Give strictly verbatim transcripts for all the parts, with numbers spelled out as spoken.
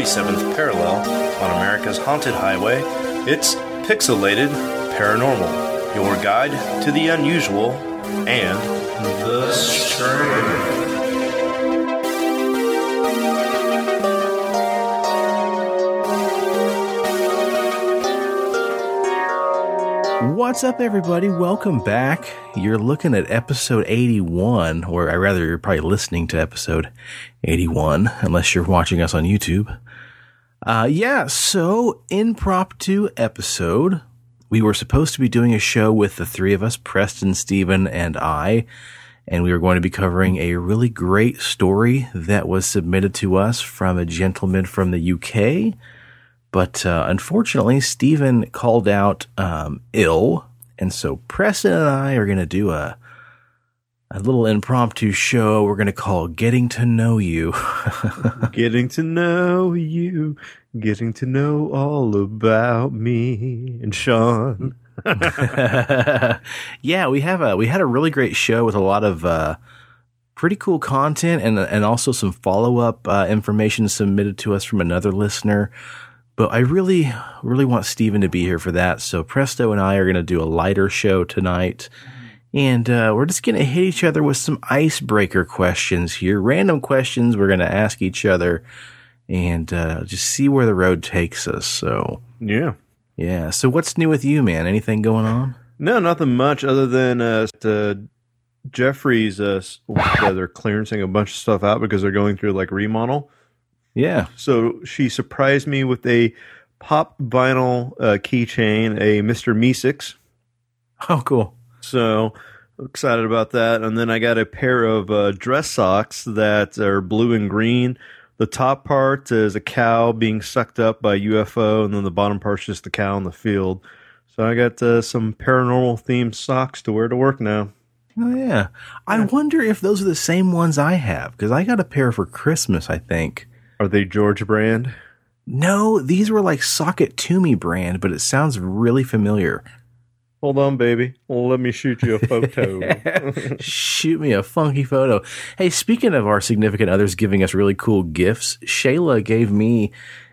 thirty-seventh parallel on America's Haunted Highway, it's Pixelated Paranormal, your guide to the unusual and the strange. What's up, everybody? Welcome back. You're looking at episode eighty-one, or rather, you're probably listening to episode eighty-one, unless you're watching us on YouTube. Uh, yeah, so impromptu episode. We were supposed to be doing a show with the three of us, Preston, Stephen, and I, and we were going to be covering a really great story that was submitted to us from a gentleman from the U K. But uh, unfortunately, Stephen called out um, ill, and so Preston and I are going to do a a little impromptu show we're going to call Getting to Know You. Getting to know you, getting to know all about me and Shawn. Yeah, we have a we had a really great show with a lot of uh, pretty cool content and and also some follow-up uh, information submitted to us from another listener. But I really, really want Stephen to be here for that. So Presto and I are going to do a lighter show tonight. And uh, we're just going to hit each other with some icebreaker questions here. Random questions we're going to ask each other and uh, just see where the road takes us. So yeah. Yeah. So what's new with you, man? Anything going on? No, nothing much other than uh, uh, Jeffrey's uh, they're clearancing a bunch of stuff out because they're going through like remodel. Yeah. So she surprised me with a pop vinyl uh, keychain, a Mister Me six. Oh, cool. So excited about that. And then I got a pair of uh, dress socks that are blue and green. The top part is a cow being sucked up by U F O, and then the bottom part's just the cow in the field. So I got uh, some paranormal-themed socks to wear to work now. Oh, yeah. I wonder if those are the same ones I have, because I got a pair for Christmas, I think. Are they George brand? No, these were like Sock It Toomey brand, but it sounds really familiar. Hold on, baby. Let me shoot you a photo. Shoot me a funky photo. Hey, speaking of our significant others giving us really cool gifts, Shayla gave me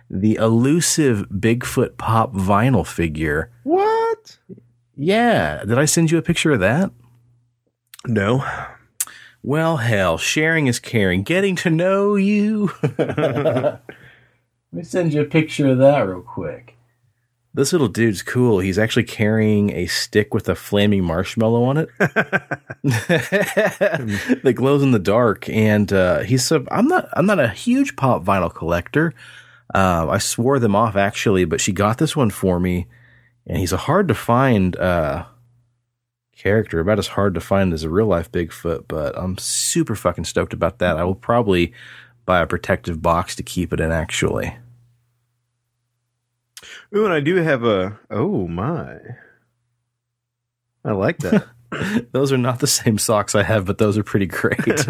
the elusive Bigfoot Pop vinyl figure. What? Yeah. Did I send you a picture of that? No. Well, hell, sharing is caring. Getting to know you. Let me send you a picture of that real quick. This little dude's cool. He's actually carrying a stick with a flaming marshmallow on it that glows in the dark. And uh, he's so I'm not I'm not a huge pop vinyl collector. Uh, I swore them off actually, but she got this one for me, and he's a hard to find. Uh, Character about as hard to find as a real life Bigfoot, but I'm super fucking stoked about that. I will probably buy a protective box to keep it in, actually. Ooh, and I do have a oh my, I like that. Those are not the same socks I have, but those are pretty great.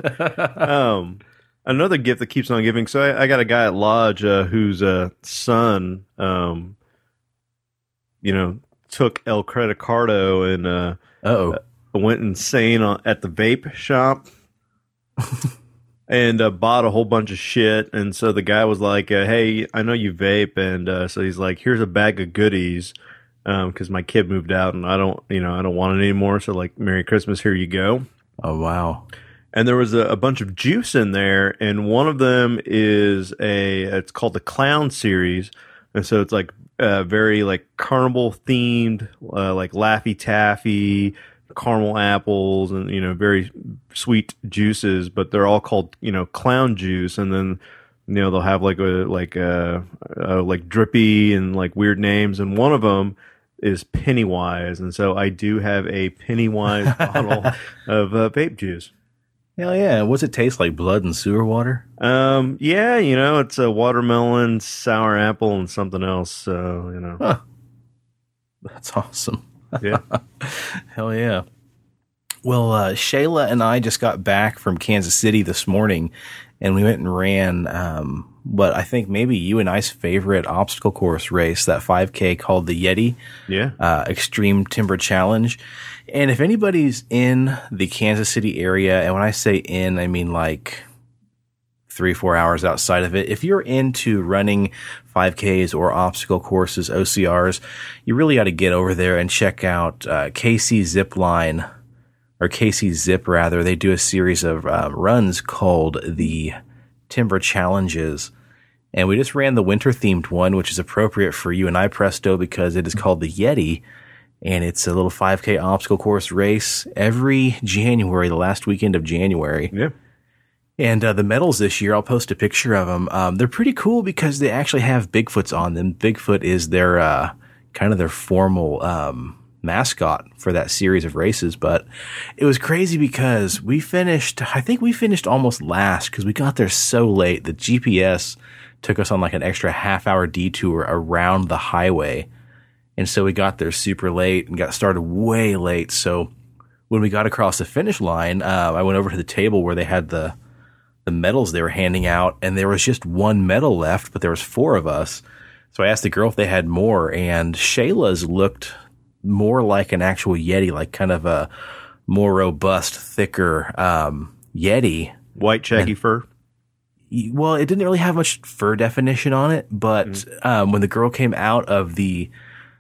um, another gift that keeps on giving. So I, I got a guy at Lodge uh, whose uh, son, um, you know, took El Creticardo and. Uh, Uh-oh. Uh oh, went insane on, at the vape shop and uh, bought a whole bunch of shit. And so the guy was like, uh, "Hey, I know you vape," and uh, so he's like, "Here's a bag of goodies," because um, my kid moved out and I don't, you know, I don't want it anymore. So like, Merry Christmas, here you go. Oh wow! And there was a, a bunch of juice in there, and one of them is a it's called the Clown Series, and so it's like. Uh, very like carnival themed, uh, like Laffy Taffy, caramel apples, and you know, very sweet juices. But they're all called you know clown juice, and then you know they'll have like a like a, a like drippy and like weird names. And one of them is Pennywise, and so I do have a Pennywise bottle of uh, vape juice. Hell yeah! What's it taste like? Blood and sewer water? Um, yeah, you know it's a watermelon, sour apple, and something else. So you know, huh. That's awesome. Yeah, hell yeah. Well, uh, Shayla and I just got back from Kansas City this morning, and we went and ran um, what I think maybe you and I's favorite obstacle course race, that five K called the Yeti. Yeah, uh, Extreme Timber Challenge. And if anybody's in the Kansas City area, and when I say in, I mean like three, four hours outside of it. If you're into running five Ks or obstacle courses, O C Rs, you really ought to get over there and check out uh, K C Zipline, or K C Zip rather. They do a series of uh, runs called the Timber Challenges. And we just ran the winter-themed one, which is appropriate for you and I, Presto, because it is called the Yeti. And it's a little five K obstacle course race every January, the last weekend of January. Yeah. And uh, the medals this year, I'll post a picture of them. Um, they're pretty cool because they actually have Bigfoots on them. Bigfoot is their uh, kind of their formal um, mascot for that series of races. But it was crazy because we finished – I think we finished almost last because we got there so late. The G P S took us on like an extra half-hour detour around the highway. And so we got there super late and got started way late. So when we got across the finish line, uh, I went over to the table where they had the the medals they were handing out, and there was just one medal left, but there was four of us. So I asked the girl if they had more, and Shayla's looked more like an actual Yeti, like kind of a more robust, thicker um, Yeti. White, shaggy and, fur? Well, it didn't really have much fur definition on it, but mm. um, when the girl came out of the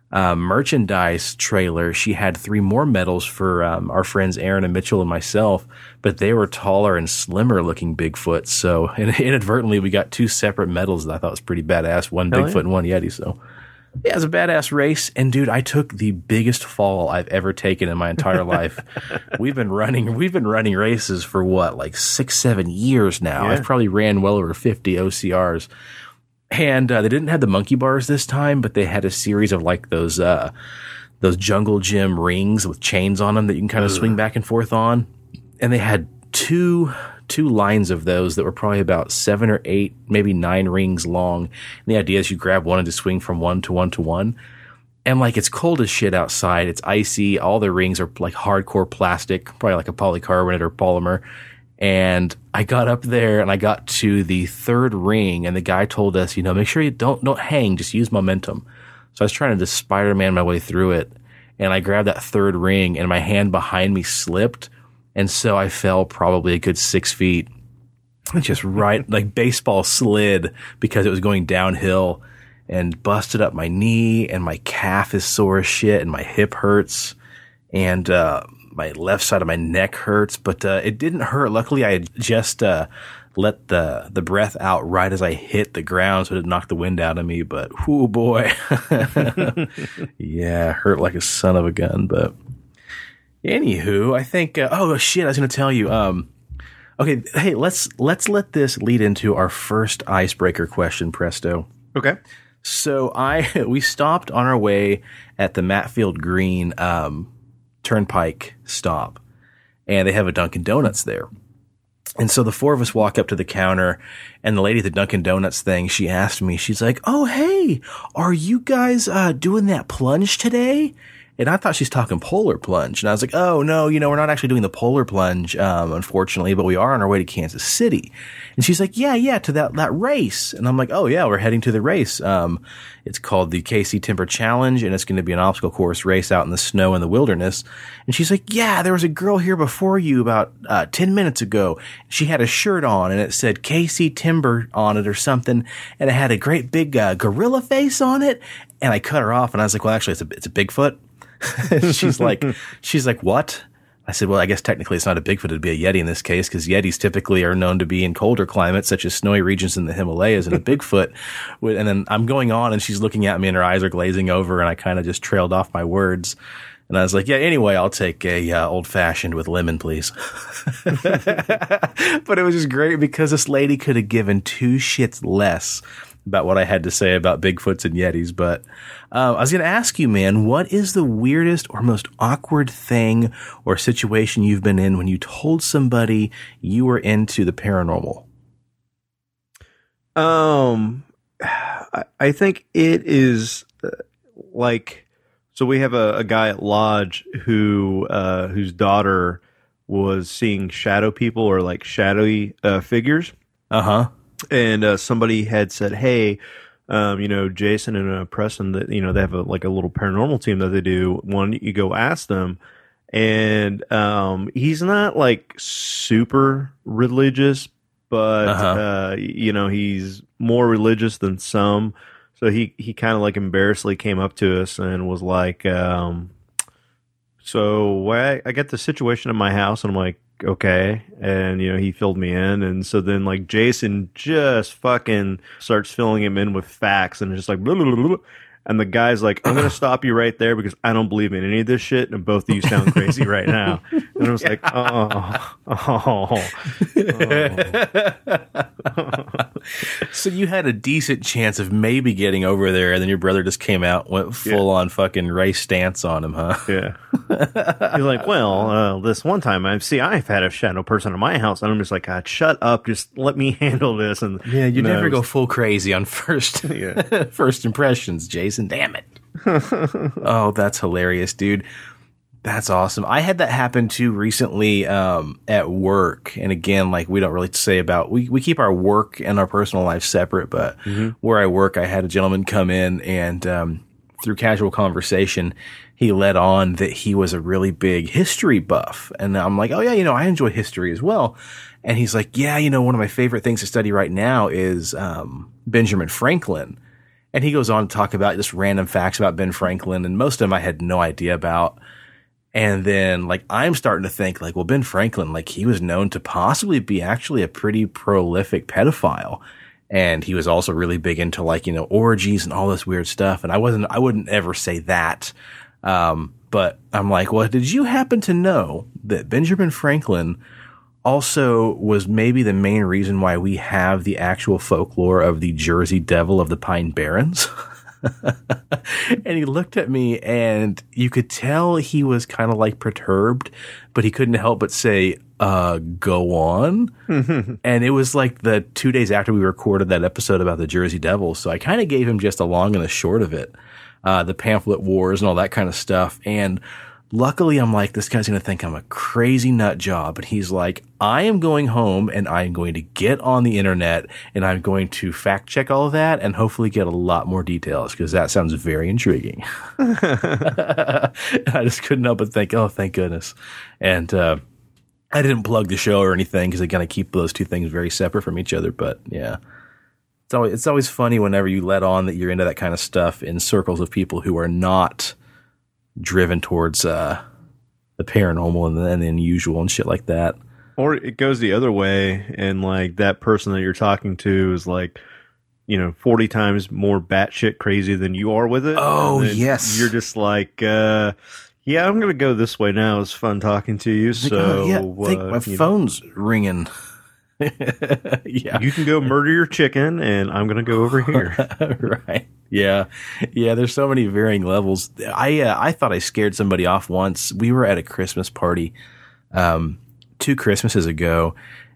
Uh, merchandise trailer, she had three more medals for um, our friends Aaron and Mitchell and myself, but they were taller and slimmer looking Bigfoot. So inadvertently, we got two separate medals that I thought was pretty badass. One Hell Bigfoot yeah. and one Yeti. So yeah, it was a badass race. And dude, I took the biggest fall I've ever taken in my entire life. We've been running, we've been running races for what, like six, seven years now. Yeah. I've probably ran well over fifty O C Rs. And uh, they didn't have the monkey bars this time, but they had a series of like those uh, those jungle gym rings with chains on them that you can kind of Ugh. swing back and forth on. And they had two two lines of those that were probably about seven or eight, maybe nine rings long. And the idea is you grab one and just swing from one to one to one. And like it's cold as shit outside. It's icy. All the rings are like hardcore plastic, probably like a polycarbonate or polymer. And I got up there and I got to the third ring, and the guy told us, you know, make sure you don't don't hang, just use momentum. So I was trying to just Spider-Man my way through it, and I grabbed that third ring, and my hand behind me slipped, and so I fell probably a good six feet, just right like baseball slid because it was going downhill, and busted up my knee, and my calf is sore as shit, and my hip hurts, and uh my left side of my neck hurts, but uh, it didn't hurt. Luckily, I had just uh, let the, the breath out right as I hit the ground, so it knocked the wind out of me. But, whoo, boy. Yeah, hurt like a son of a gun. But anywho, I think uh, – oh, shit, I was going to tell you. Um, okay, hey, let's let's let this lead into our first icebreaker question, Presto. Okay. So I we stopped on our way at the Matfield Green um Turnpike stop, and they have a Dunkin' Donuts there. And so the four of us walk up to the counter, and the lady at the Dunkin' Donuts thing, she asked me, she's like, oh, hey, are you guys uh, doing that plunge today? And I thought she's talking polar plunge. And I was like, oh, no, you know, we're not actually doing the polar plunge, um, unfortunately, but we are on our way to Kansas City. And she's like, yeah, yeah, to that, that race. And I'm like, oh, yeah, we're heading to the race. Um, it's called the K C Timber Challenge, and it's going to be an obstacle course race out in the snow in the wilderness. And she's like, yeah, there was a girl here before you about uh, ten minutes ago. She had a shirt on, and it said K C Timber on it or something, and it had a great big uh, gorilla face on it. And I cut her off, and I was like, well, actually, it's a, it's a Bigfoot. she's like, she's like, what? I said, well, I guess technically it's not a Bigfoot. It'd be a Yeti in this case, because Yetis typically are known to be in colder climates, such as snowy regions in the Himalayas, and a Bigfoot. And then I'm going on, and she's looking at me, and her eyes are glazing over, and I kind of just trailed off my words. And I was like, yeah, anyway, I'll take a uh, old-fashioned with lemon, please. But it was just great because this lady could have given two shits less about what I had to say about Bigfoots and Yetis. But uh, I was going to ask you, man, what is the weirdest or most awkward thing or situation you've been in when you told somebody you were into the paranormal? Um, I, I think it is uh, like, so we have a, a guy at Lodge who uh, whose daughter was seeing shadow people or like shadowy uh, figures. Uh-huh. And uh, somebody had said, hey, um, you know, Jason and uh, Preston, that, you know, they have a, like a little paranormal team that they do. One, you go ask them. And um, he's not like super religious, but uh-huh. uh, you know, he's more religious than some. So he, he kind of like embarrassedly came up to us and was like, um, so I, I got the situation at my house, and I'm like, okay. And, you know, he filled me in. And so then like Jason just fucking starts filling him in with facts, and just like, blah, blah, blah, blah. And the guy's like, I'm going to stop you right there because I don't believe in any of this shit, and both of you sound crazy right now. And I was like, oh, oh, oh. So you had a decent chance of maybe getting over there, and then your brother just came out, went full-on yeah. fucking race stance on him, huh? Yeah. He's like, well, uh, this one time, I see, I've had a shadow person in my house, and I'm just like, God, shut up, just let me handle this. And yeah, you never was, go full crazy on first, yeah. first impressions, Jason. And damn it. Oh, that's hilarious, dude. That's awesome. I had that happen too recently um, at work. And again, like we don't really say about, we, we keep our work and our personal life separate, but mm-hmm. where I work, I had a gentleman come in and um, through casual conversation, he led on that he was a really big history buff. And I'm like, oh yeah, you know, I enjoy history as well. And he's like, yeah, you know, one of my favorite things to study right now is um, Benjamin Franklin. And he goes on to talk about just random facts about Ben Franklin, and most of them I had no idea about. And then, like, I'm starting to think, like, well, Ben Franklin, like, he was known to possibly be actually a pretty prolific pedophile. And he was also really big into, like, you know, orgies and all this weird stuff. And I wasn't, I wouldn't ever say that. Um, but I'm like, well, did you happen to know that Benjamin Franklin also was maybe the main reason why we have the actual folklore of the Jersey Devil of the Pine Barrens? And he looked at me, and you could tell he was kind of like perturbed, but he couldn't help but say, uh, go on. Mm-hmm. And it was like the two days after we recorded that episode about the Jersey Devil. So I kind of gave him just a long and a short of it, uh, the pamphlet wars and all that kind of stuff. And luckily, I'm like, this guy's going to think I'm a crazy nut job. And he's like, I am going home, and I'm going to get on the internet, and I'm going to fact check all of that and hopefully get a lot more details, because that sounds very intriguing. I just couldn't help but think, oh, thank goodness. And uh, I didn't plug the show or anything, because I kind of keep those two things very separate from each other. But yeah, it's always, it's always funny whenever you let on that you're into that kind of stuff in circles of people who are not driven towards uh, the paranormal and the, and the unusual and shit like that. Or it goes the other way, and like that person that you're talking to is like, you know, forty times more batshit crazy than you are with it. Oh, yes. You're just like, uh, yeah, I'm going to go this way now. It's fun talking to you. Like, so oh, yeah, uh, think my phone's know. ringing. Yeah. You can go murder your chicken, and I'm going to go over here. Right. Yeah. Yeah. There's so many varying levels. I, uh, I thought I scared somebody off once. We were at a Christmas party, um, two Christmases ago.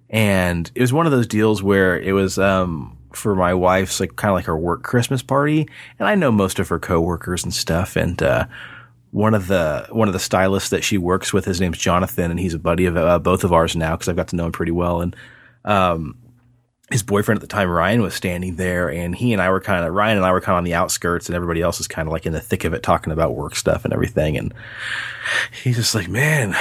And it was one of those deals where it was, um, for my wife's like kind of like her work Christmas party. And I know most of her coworkers and stuff. And, uh, One of the one of the stylists that she works with, his name's Jonathan, and he's a buddy of uh, both of ours now, because I've got to know him pretty well. And um, his boyfriend at the time, Ryan, was standing there, and he and I were kind of Ryan and I were kind of on the outskirts, and everybody else is kind of like in the thick of it, talking about work stuff and everything. And he's just like, "Man,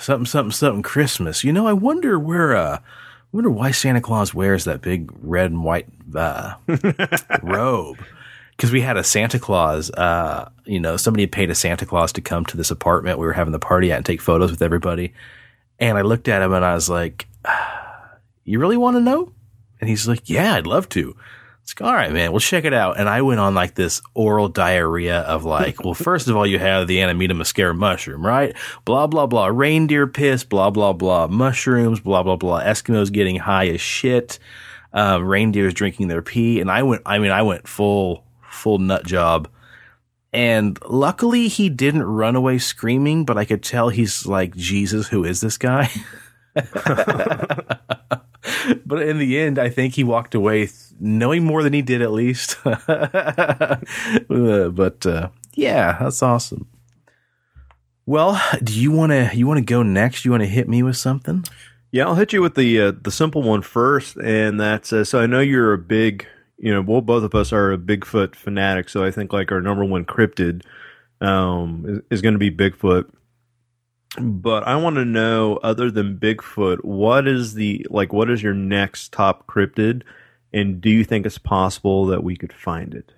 something, something, something, Christmas. You know, I wonder where. Uh, I wonder why Santa Claus wears that big red and white uh, robe." Because we had a Santa Claus, uh, you know, somebody had paid a Santa Claus to come to this apartment we were having the party at and take photos with everybody. And I looked at him and I was like, you really want to know? And he's like, yeah, I'd love to. It's like, all right, man, we'll check it out. And I went on like this oral diarrhea of like, well, first of all, you have the Amanita muscara mushroom, right? Blah, blah, blah. Reindeer piss, blah, blah, blah. Mushrooms, blah, blah, blah. Eskimos getting high as shit. Um, reindeers drinking their pee. And I went, I mean, I went full... full nut job. And luckily he didn't run away screaming, but I could tell he's like, Jesus, who is this guy? But in the end, I think he walked away th- knowing more than he did, at least. But uh, yeah, that's awesome. Well, do you want to, you want to go next? You want to hit me with something? Yeah, I'll hit you with the, uh, the simple one first. And that's, uh, so I know you're a big, you know, well, both of us are a Bigfoot fanatic, so I think like our number one cryptid um, is, is going to be Bigfoot. But I want to know, other than Bigfoot, what is the like? What is your next top cryptid, and do you think it's possible that we could find it?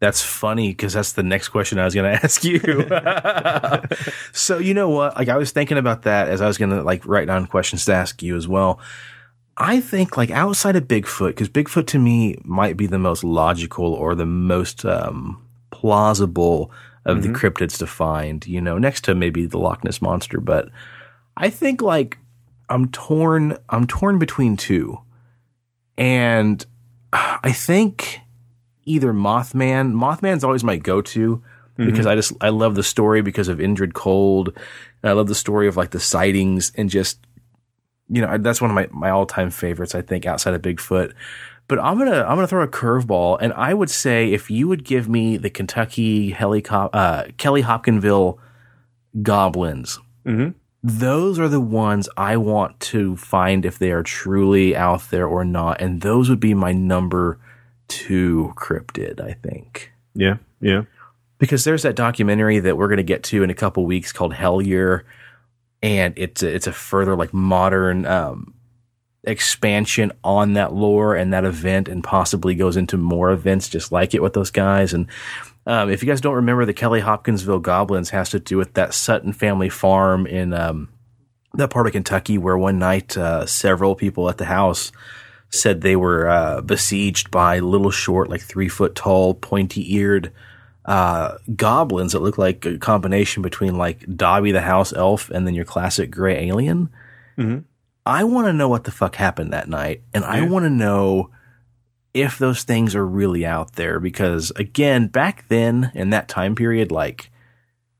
That's funny because that's the next question I was going to ask you. So you know what? Like I was thinking about that as I was going to like write down questions to ask you as well. I think like outside of Bigfoot, because Bigfoot to me might be the most logical or the most um, plausible of mm-hmm. the cryptids to find, you know, next to maybe the Loch Ness Monster. But I think like I'm torn, I'm torn between two. And I think either Mothman, Mothman's always my go-to mm-hmm. because I just, I love the story because of Indrid Cold. And I love the story of like the sightings and just, you know, that's one of my, my all-time favorites, I think, outside of Bigfoot. But I'm going to I'm gonna throw a curveball, and I would say if you would give me the Kentucky helico- uh, Kelly Hopkinsville goblins, mm-hmm. those are the ones I want to find if they are truly out there or not, and those would be my number two cryptid, I think. Yeah, yeah. Because there's that documentary that we're going to get to in a couple weeks called Hellier, and it's a, it's a further like modern um, – expansion on that lore and that event, and possibly goes into more events just like it with those guys. And um, if you guys don't remember, the Kelly Hopkinsville goblins has to do with that Sutton family farm in um, that part of Kentucky where one night uh, several people at the house said they were uh, besieged by little short, like three foot tall, pointy eared uh, goblins that look like a combination between like Dobby the house elf and then your classic gray alien. Mm-hmm. I want to know what the fuck happened that night, and I yeah. want to know if those things are really out there, because, again, back then, in that time period, like,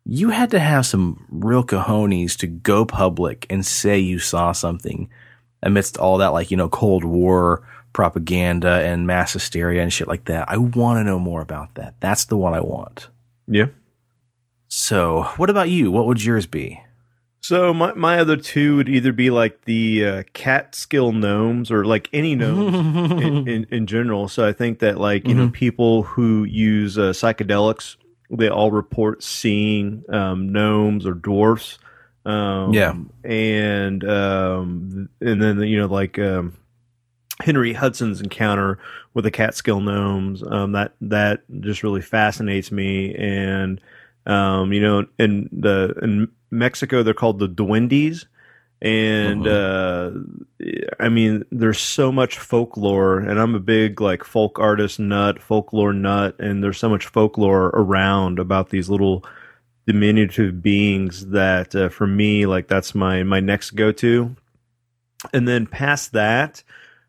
you had to have some real cojones to go public and say you saw something amidst all that, like, you know, Cold War propaganda and mass hysteria and shit like that. I want to know more about that. That's the one I want. Yeah. So, what about you? What would yours be? So my my other two would either be like the uh, Catskill gnomes or like any gnomes in, in, in general. So I think that like, you mm-hmm. know, people who use uh, psychedelics, they all report seeing um, gnomes or dwarfs. Um, yeah. And, um, and then, you know, like um, Henry Hudson's encounter with the Catskill gnomes, um, that, that just really fascinates me. And, um, you know, in the, in, Mexico, they're called the Duendes, and uh-huh. uh, I mean, there's so much folklore, and I'm a big like folk artist nut, folklore nut, and there's so much folklore around about these little diminutive beings that uh, for me, like that's my my next go-to. And then past that,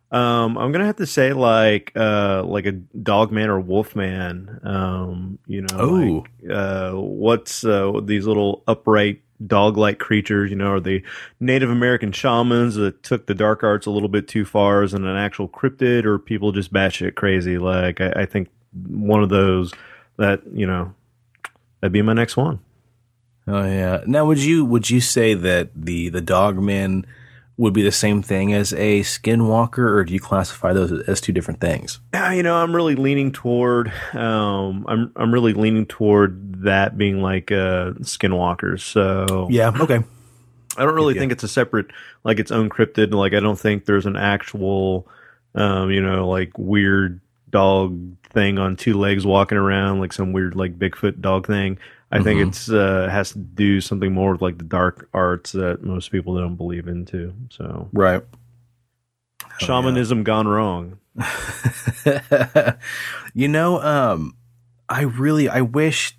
um, I'm gonna have to say like uh, like a Dogman or Wolfman, um, you know, oh. like, uh, what's uh, these little upright dog-like creatures, you know, are the Native American shamans that took the dark arts a little bit too far as an actual cryptid, or people just batshit crazy. Like, I, I think one of those that, you know, that'd be my next one. Oh yeah. Now, would you would you say that the the Dogmen would be the same thing as a skinwalker, or do you classify those as two different things? Yeah, you know, I'm really leaning toward, um, I'm I'm really leaning toward that being like uh, skinwalkers. So yeah, okay. I don't really yeah. think it's a separate, like its own cryptid. Like I don't think there's an actual, um, you know, like weird dog thing on two legs walking around, like some weird like Bigfoot dog thing. I think mm-hmm. it's uh, has to do something more with like the dark arts that most people don't believe in too. So right, shamanism oh, yeah. gone wrong. You know, um, I really I wish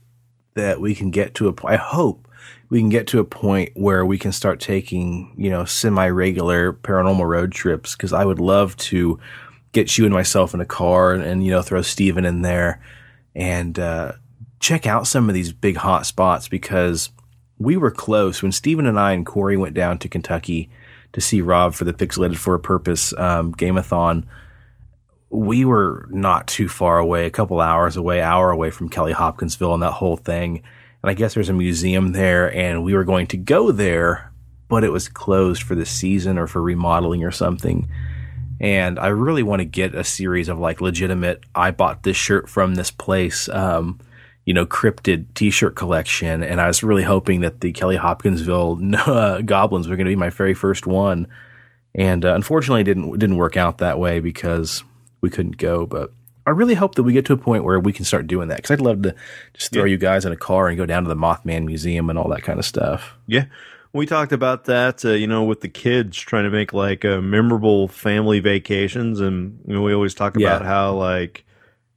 that we can get to a point. I hope we can get to a point where we can start taking, you know, semi-regular paranormal road trips, because I would love to get you and myself in a car and, and you know, throw Stephen in there and. Uh, check out some of these big hot spots, because we were close when Stephen and I and Corey went down to Kentucky to see Rob for the Pixelated for a Purpose um, Game-a-thon. We were not too far away, a couple hours away, hour away from Kelly Hopkinsville and that whole thing. And I guess there's a museum there, and we were going to go there, but it was closed for the season or for remodeling or something. And I really want to get a series of like legitimate, I bought this shirt from this place, um, you know, cryptid t-shirt collection. And I was really hoping that the Kelly Hopkinsville uh, goblins were going to be my very first one. And uh, unfortunately, it didn't, didn't work out that way because we couldn't go. But I really hope that we get to a point where we can start doing that, because I'd love to just throw yeah. you guys in a car and go down to the Mothman Museum and all that kind of stuff. Yeah. We talked about that, uh, you know, with the kids, trying to make like uh, memorable family vacations. And, you know, we always talk about yeah. how like,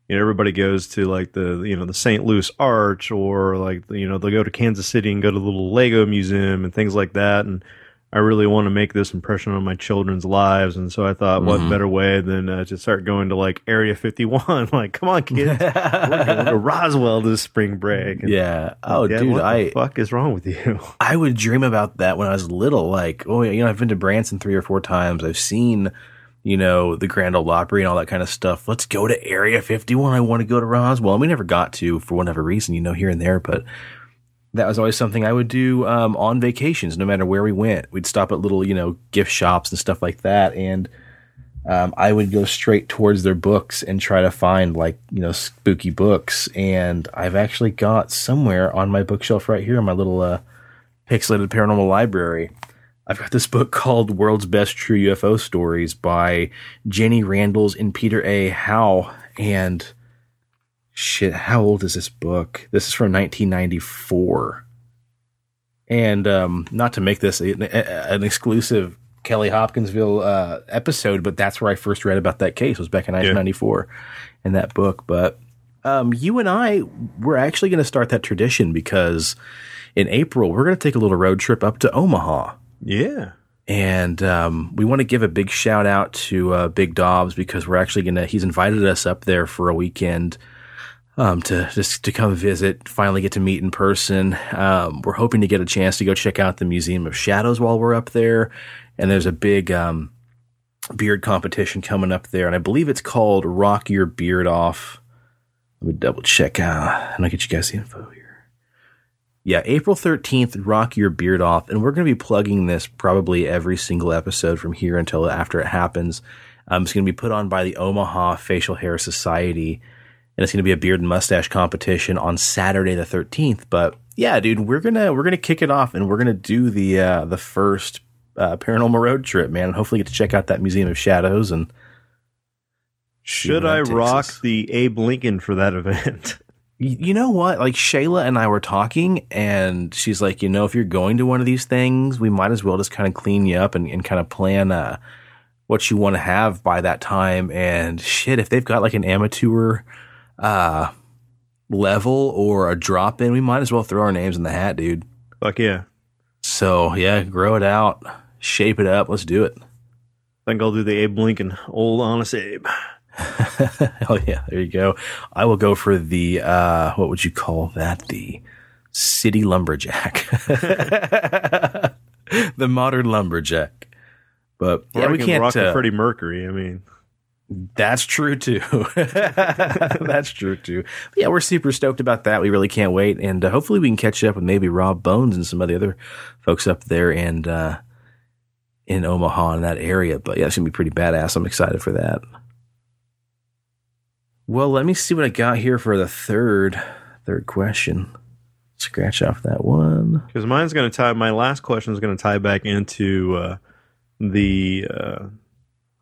you know, everybody goes to like the, you know, the Saint Louis Arch, or like, you know, they'll go to Kansas City and go to the little Lego museum and things like that. And I really want to make this impression on my children's lives. And so I thought, mm-hmm. what better way than uh, to start going to like Area fifty-one? Like, come on, kids. We're going to Roswell this spring break. And, yeah. Oh, yeah, dude. What I, the fuck is wrong with you? I would dream about that when I was little. Like, oh, you know, I've been to Branson three or four times. I've seen, you know, the Grand Ole Opry and all that kind of stuff. Let's go to Area fifty-one. I want to go to Roswell. And we never got to for whatever reason, you know, here and there. But that was always something I would do um, on vacations, no matter where we went. We'd stop at little, you know, gift shops and stuff like that, and um, I would go straight towards their books and try to find, like, you know, spooky books. And I've actually got somewhere on my bookshelf right here in my little uh, Pixelated Paranormal library, I've got this book called World's Best True U F O Stories by Jenny Randalls and Peter A. Howe, and... Shit, how old is this book? This is from nineteen ninety-four. And um, not to make this an, an exclusive Kelly Hopkinsville uh, episode, but that's where I first read about that case, was back in nineteen ninety-four in that book. But um, you and I, we're actually going to start that tradition, because in April, we're going to take a little road trip up to Omaha. Yeah. And um, we want to give a big shout out to uh, Big Dobbs, because we're actually going to – he's invited us up there for a weekend – Um, to just to come visit, finally get to meet in person. Um, we're hoping to get a chance to go check out the Museum of Shadows while we're up there. And there's a big um, beard competition coming up there. And I believe it's called Rock Your Beard Off. Let me double check out, and I'll get you guys the info here. Yeah, April thirteenth, Rock Your Beard Off. And we're going to be plugging this probably every single episode from here until after it happens. Um, it's going to be put on by the Omaha Facial Hair Society. And it's going to be a beard and mustache competition on Saturday the thirteenth. But yeah, dude, we're gonna we're gonna kick it off, and we're gonna do the uh, the first uh, paranormal road trip, man. And hopefully get to check out that Museum of Shadows. And should I rock us. the Abe Lincoln for that event? You know what? Like, Shayla and I were talking, and she's like, you know, if you're going to one of these things, we might as well just kind of clean you up and, and kind of plan uh, what you want to have by that time. And shit, if they've got like an amateur Uh, level or a drop in, we might as well throw our names in the hat, dude. Fuck yeah. So yeah, grow it out, shape it up. Let's do it. I think I'll do the Abe Lincoln, old honest Abe. Hell yeah, there you go. I will go for the uh, what would you call that? The city lumberjack, the modern lumberjack. But or yeah, I we can can't rock uh, Freddie Mercury. I mean. That's true, too. That's true, too. But yeah, we're super stoked about that. We really can't wait. And uh, hopefully we can catch up with maybe Rob Bones and some of the other folks up there and uh, in Omaha in that area. But yeah, it's going to be pretty badass. I'm excited for that. Well, let me see what I got here for the third third question. Scratch off that one. Because mine's going to tie – my last question is going to tie back into uh, the uh, –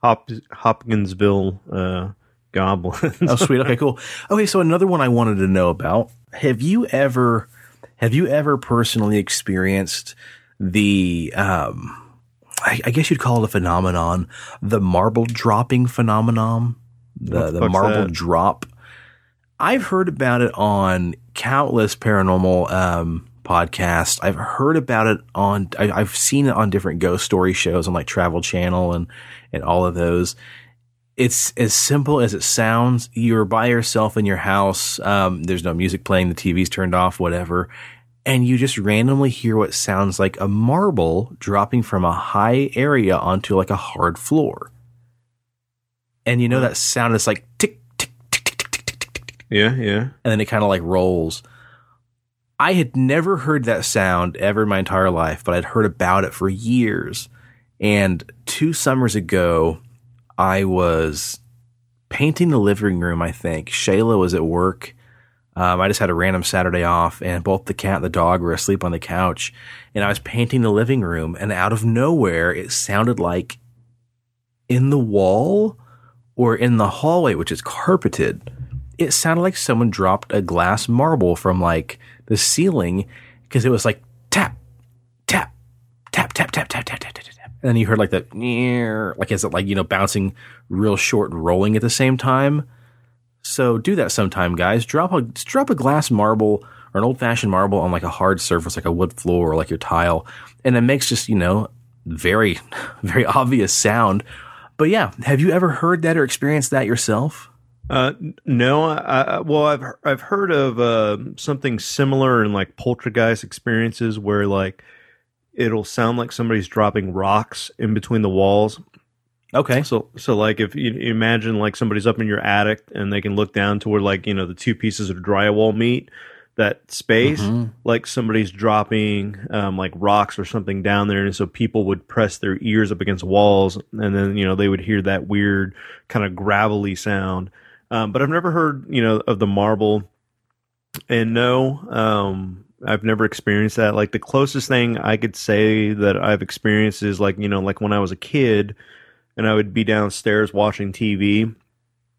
Hop, Hopkinsville uh, goblins. Oh, sweet. Okay, cool. Okay, so another one I wanted to know about. Have you ever, have you ever personally experienced the, um, I, I guess you'd call it a phenomenon, the marble dropping phenomenon, the, the, the marble that? drop? I've heard about it on countless paranormal um, podcasts. I've heard about it on, I, I've seen it on different ghost story shows on like Travel Channel and. and all of those. It's as simple as it sounds. You're by yourself in your house. Um, there's no music playing. The T V's turned off, whatever. And you just randomly hear what sounds like a marble dropping from a high area onto like a hard floor. And you know that sound is like tick, tick, tick, tick, tick, tick, tick, tick, tick. Yeah, yeah. And then it kind of like rolls. I had never heard that sound ever in my entire life, but I'd heard about it for years. And two summers ago, I was painting the living room, I think. Shayla was at work. Um, I just had a random Saturday off, and both the cat and the dog were asleep on the couch, and I was painting the living room, and out of nowhere, it sounded like in the wall or in the hallway, which is carpeted, it sounded like someone dropped a glass marble from like the ceiling, because it was like tap, tap, tap, tap, tap, tap, tap, tap, tap, tap. And then you heard like that, like is it like, you know, bouncing real short and rolling at the same time. So do that sometime, guys. Drop a drop a glass marble or an old-fashioned marble on like a hard surface, like a wood floor or like your tile, and it makes just, you know, very, very obvious sound. But yeah, have you ever heard that or experienced that yourself? Uh, no. I, I, well, I've I've heard of uh, something similar in like poltergeist experiences where like it'll sound like somebody's dropping rocks in between the walls. Okay. So, so like if you imagine like somebody's up in your attic and they can look down to where like, you know, the two pieces of drywall meet, that space, mm-hmm. like somebody's dropping um, like rocks or something down there. And so people would press their ears up against walls and then, you know, they would hear that weird kind of gravelly sound. Um, but I've never heard, you know, of the marble, and no, um, I've never experienced that. Like the closest thing I could say that I've experienced is like, you know, like when I was a kid, and I would be downstairs watching T V.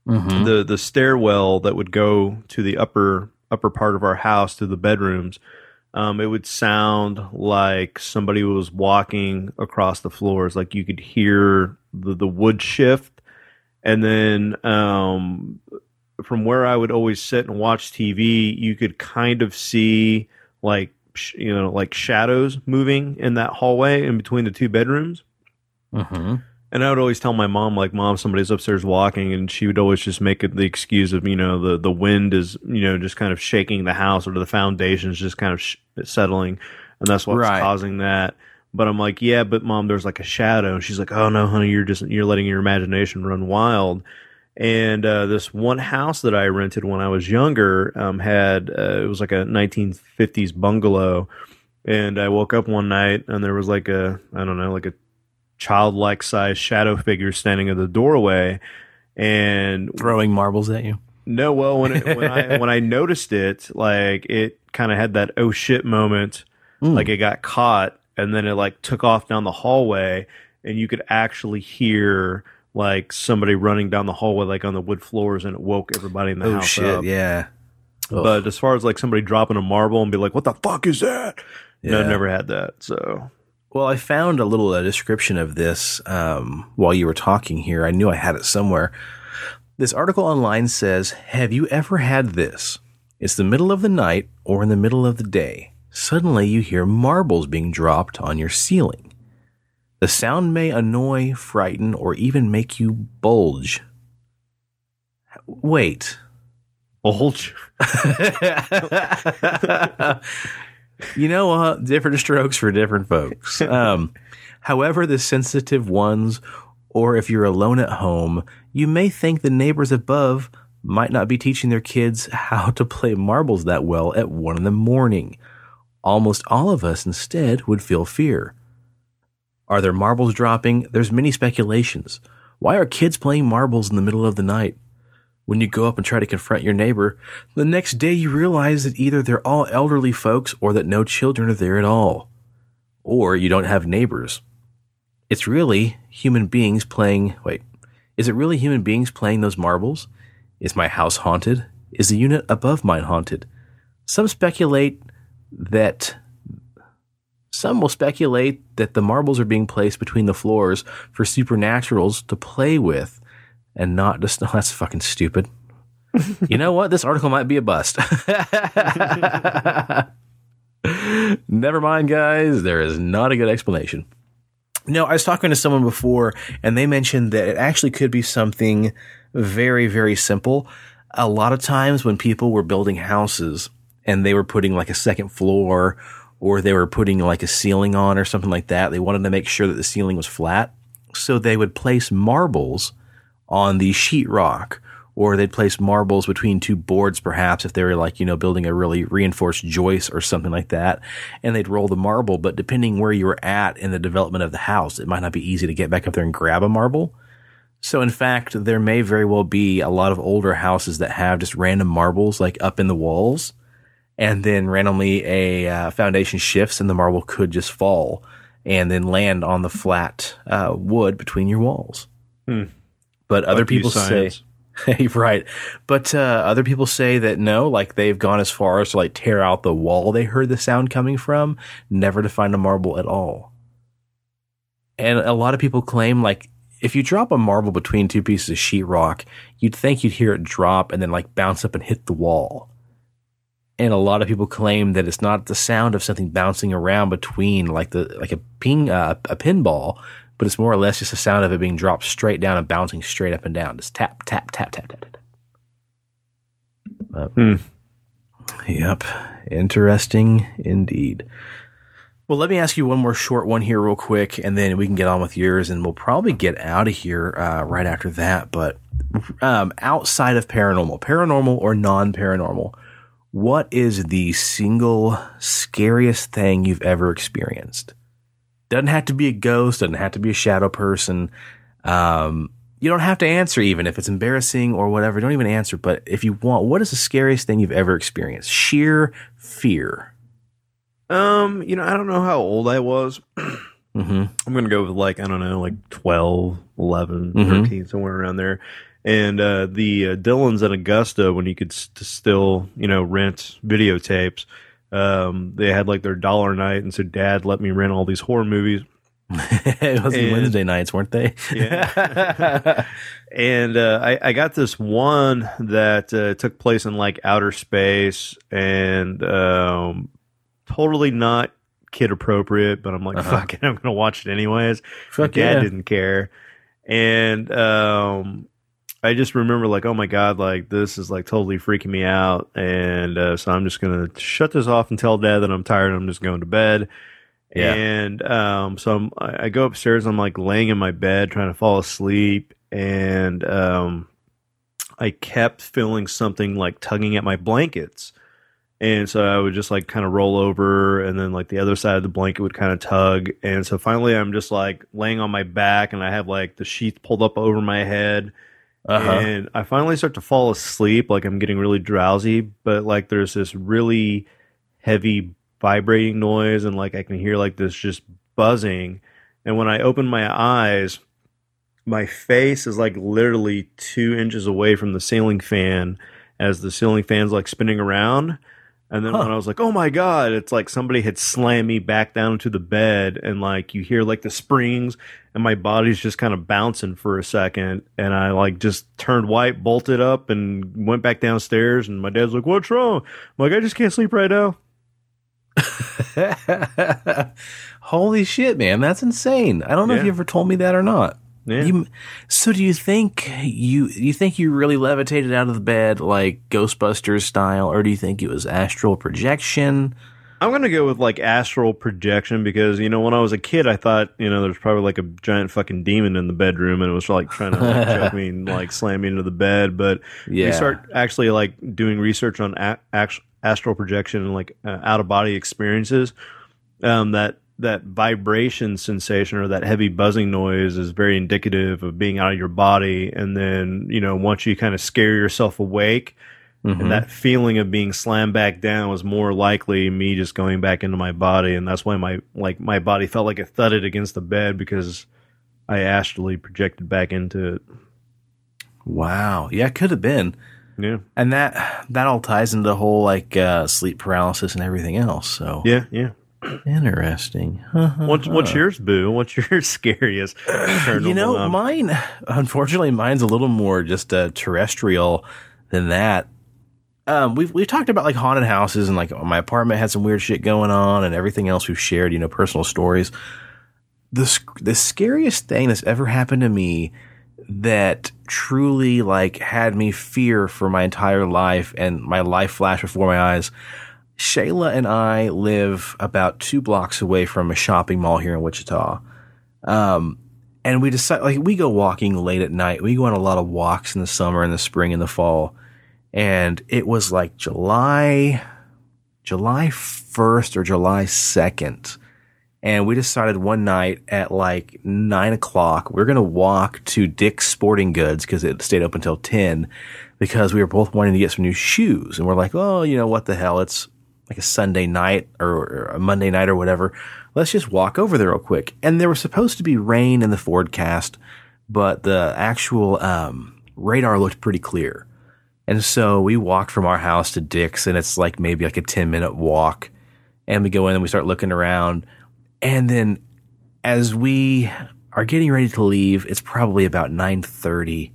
Mm-hmm. The the stairwell that would go to the upper upper part of our house to the bedrooms, um, it would sound like somebody was walking across the floors. Like you could hear the, the wood shift. And then um, from where I would always sit and watch T V, you could kind of see like sh- you know like shadows moving in that hallway in between the two bedrooms. Mm-hmm. And I would always tell my mom, like, Mom, somebody's upstairs walking, and she would always just make it the excuse of, you know, the, the wind is, you know, just kind of shaking the house, or the foundation's just kind of sh- settling, and that's what's right. causing that. But I'm like, yeah, but Mom, there's like a shadow. And she's like, oh, no, honey, you're just, you're letting your imagination run wild. And uh, this one house that I rented when I was younger um, had, uh, it was like a nineteen fifties bungalow, and I woke up one night, and there was like a, I don't know, like a childlike size shadow figure standing in the doorway and throwing marbles at you. No, well, when it, when I when I noticed it, like it kind of had that oh shit moment, mm. like it got caught, and then it like took off down the hallway, and you could actually hear like somebody running down the hallway, like on the wood floors, and it woke everybody in the oh, house shit, up. Yeah. But Ugh. as far as like somebody dropping a marble and be like, "What the fuck is that?" Yeah. No, I've never had that. So. Well, I found a little uh, description of this um, while you were talking here. I knew I had it somewhere. This article online says, have you ever had this? It's the middle of the night or in the middle of the day. Suddenly you hear marbles being dropped on your ceiling. The sound may annoy, frighten, or even make you bulge. Wait. Bulge? You know what? Uh, different strokes for different folks. Um, however, the sensitive ones, or if you're alone at home, you may think the neighbors above might not be teaching their kids how to play marbles that well at one in the morning. Almost all of us instead would feel fear. Are there marbles dropping? There's many speculations. Why are kids playing marbles in the middle of the night? When you go up and try to confront your neighbor, the next day you realize that either they're all elderly folks or that no children are there at all. Or you don't have neighbors. It's really human beings playing... Wait. Is it really human beings playing those marbles? Is my house haunted? Is the unit above mine haunted? Some speculate that... Some will speculate that the marbles are being placed between the floors for supernaturals to play with. And not just, oh, that's fucking stupid. You know what? This article might be a bust. Never mind, guys. There is not a good explanation. No, I was talking to someone before, and they mentioned that it actually could be something very, very simple. A lot of times when people were building houses and they were putting like a second floor, or they were putting like a ceiling on or something like that, they wanted to make sure that the ceiling was flat. So they would place marbles on the sheetrock, or they'd place marbles between two boards, perhaps, if they were like, you know, building a really reinforced joist or something like that, and they'd roll the marble. But depending where you were at in the development of the house, it might not be easy to get back up there and grab a marble. So in fact, there may very well be a lot of older houses that have just random marbles like up in the walls, and then randomly a uh, foundation shifts and the marble could just fall and then land on the flat uh, wood between your walls. Hmm. But other Lucky people science. say, right. But uh, other people say that no, like they've gone as far as to like tear out the wall they heard the sound coming from, never to find a marble at all. And a lot of people claim like, if you drop a marble between two pieces of sheetrock, you'd think you'd hear it drop and then like bounce up and hit the wall. And a lot of people claim that it's not the sound of something bouncing around between like the like a ping uh, a pinball, but it's more or less just the sound of it being dropped straight down and bouncing straight up and down, just tap tap tap tap tap. tap. Uh, hmm. Yep, interesting indeed. Well, let me ask you one more short one here real quick, and then we can get on with yours, and we'll probably get out of here uh, right after that. But um, outside of paranormal, paranormal or non-paranormal, what is the single scariest thing you've ever experienced? Doesn't have to be a ghost. Doesn't have to be a shadow person. Um, you don't have to answer even if it's embarrassing or whatever. Don't even answer. But if you want, what is the scariest thing you've ever experienced? Sheer fear. Um, you know, I don't know how old I was. Mm-hmm. I'm going to go with like, I don't know, like twelve, eleven, mm-hmm. thirteen, somewhere around there. And uh, the uh, Dillons at Augusta, when you could st- still, you know, rent videotapes, um, they had like their dollar night. And so dad let me rent all these horror movies. It was and, Wednesday nights, weren't they? Yeah. And uh, I, I got this one that uh, took place in like outer space and, um, totally not kid appropriate, but I'm like, uh-huh. fuck it, I'm gonna watch it anyways. Fuck yeah. Dad didn't care, and um, I just remember like, oh my god, like this is like totally freaking me out, and uh, so I'm just gonna shut this off and tell Dad that I'm tired. I'm just going to bed, yeah. And um, so I'm, I go upstairs. I'm like laying in my bed trying to fall asleep, and um, I kept feeling something like tugging at my blankets. And so I would just like kind of roll over, and then like the other side of the blanket would kind of tug. And so finally I'm just like laying on my back, and I have like the sheets pulled up over my head. Uh-huh. And I finally start to fall asleep. Like I'm getting really drowsy, but like there's this really heavy vibrating noise, and like I can hear like this just buzzing. And when I open my eyes, my face is like literally two inches away from the ceiling fan as the ceiling fan's like spinning around. And then huh. when I was like, oh my God, it's like somebody had slammed me back down into the bed, and like you hear like the springs, and my body's just kind of bouncing for a second. And I like just turned white, bolted up, and went back downstairs. And my dad's like, what's wrong? I'm like, I just can't sleep right now. Holy shit, man. That's insane. I don't know yeah. if you ever told me that or not. Yeah. You, so do you think you you think you really levitated out of the bed like Ghostbusters style, or do you think it was astral projection? I'm going to go with like astral projection, because, you know, when I was a kid, I thought, you know, there's probably like a giant fucking demon in the bedroom, and it was like trying to like, choke me and like slam me into the bed. But yeah. you start actually like doing research on a- ast- astral projection and like uh, out of body experiences, um, that. that vibration sensation or that heavy buzzing noise is very indicative of being out of your body. And then, you know, once you kind of scare yourself awake, mm-hmm. and that feeling of being slammed back down was more likely me just going back into my body. And that's why my, like my body felt like it thudded against the bed, because I astrally projected back into it. Wow. Yeah, it could have been. Yeah. And that, that all ties into the whole like uh, sleep paralysis and everything else. So yeah. Yeah. Interesting. what's what's yours, Boo? What's your scariest? You know, up? mine. Unfortunately, mine's a little more just uh, terrestrial than that. Um, we've we've talked about like haunted houses, and like my apartment had some weird shit going on, and everything else we've shared. You know, personal stories. The the scariest thing that's ever happened to me that truly like had me fear for my entire life, and my life flashed before my eyes. Shayla and I live about two blocks away from a shopping mall here in Wichita. Um, and we decide, like, we go walking late at night. We go on a lot of walks in the summer, in the spring, in the fall. And it was like July, July first or July second. And we decided one night at like nine o'clock, we're going to walk to Dick's Sporting Goods because it stayed open until ten because we were both wanting to get some new shoes. And we're like, oh, you know, what the hell? It's like a Sunday night or a Monday night or whatever. Let's just walk over there real quick. And there was supposed to be rain in the forecast, but the actual um, radar looked pretty clear. And so we walked from our house to Dick's, and it's like maybe like a ten minute walk. And we go in and we start looking around. And then as we are getting ready to leave, it's probably about nine thirty.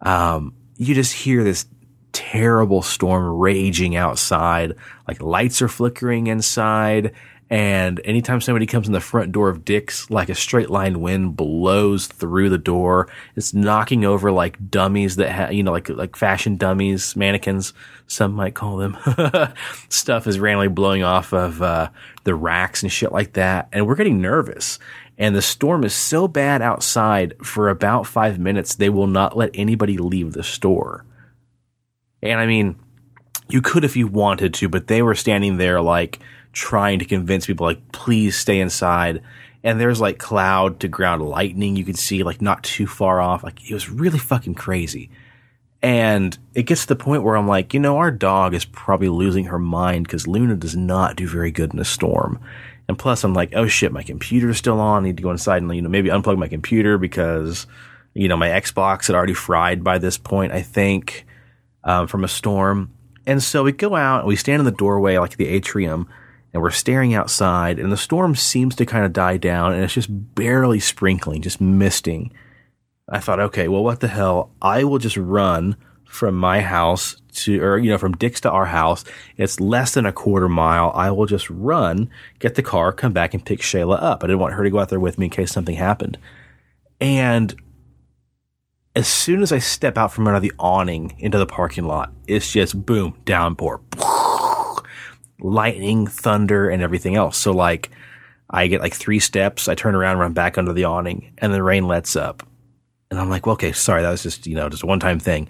Um, you just hear this terrible storm raging outside. Like lights are flickering inside. And anytime somebody comes in the front door of Dick's, like a straight line wind blows through the door. It's knocking over like dummies that have, you know, like, like fashion dummies, mannequins, some might call them. Stuff is randomly blowing off of, uh, the racks and shit like that. And we're getting nervous. And the storm is so bad outside for about five minutes, they will not let anybody leave the store. And I mean, you could if you wanted to, but they were standing there like, trying to convince people like, please stay inside. And there's like cloud to ground lightning you can see like not too far off. Like it was really fucking crazy. And it gets to the point where I'm like, you know, our dog is probably losing her mind because Luna does not do very good in a storm. And plus I'm like, oh shit, my computer's still on. I need to go inside and, you know, maybe unplug my computer because, you know, my Xbox had already fried by this point, I think, um, from a storm. And so we go out and we stand in the doorway, like the atrium, and we're staring outside, and the storm seems to kind of die down, and it's just barely sprinkling, just misting. I thought, okay, well, what the hell? I will just run from my house to, or, you know, from Dick's to our house. It's less than a quarter mile. I will just run, get the car, come back, and pick Shayla up. I didn't want her to go out there with me in case something happened. And as soon as I step out from under the awning into the parking lot, it's just boom, downpour. Lightning, thunder, and everything else. So like I get like three steps, I turn around, run back under the awning, and the rain lets up. And I'm like, well, okay, sorry, that was just, you know, just a one-time thing.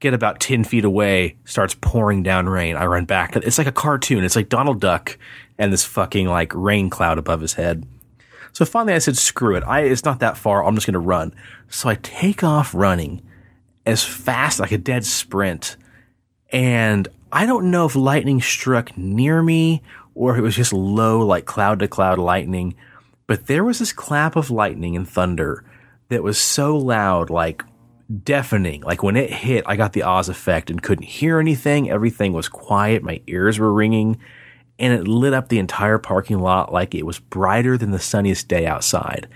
Get about ten feet away, starts pouring down rain. I run back. It's like a cartoon. It's like Donald Duck and this fucking like rain cloud above his head. So finally I said, screw it. I, it's not that far. I'm just going to run. So I take off running as fast, like a dead sprint. And I don't know if lightning struck near me or if it was just low, like cloud to cloud lightning, but there was this clap of lightning and thunder that was so loud, like deafening. Like when it hit, I got the Oz effect and couldn't hear anything. Everything was quiet. My ears were ringing, and it lit up the entire parking lot like it was brighter than the sunniest day outside.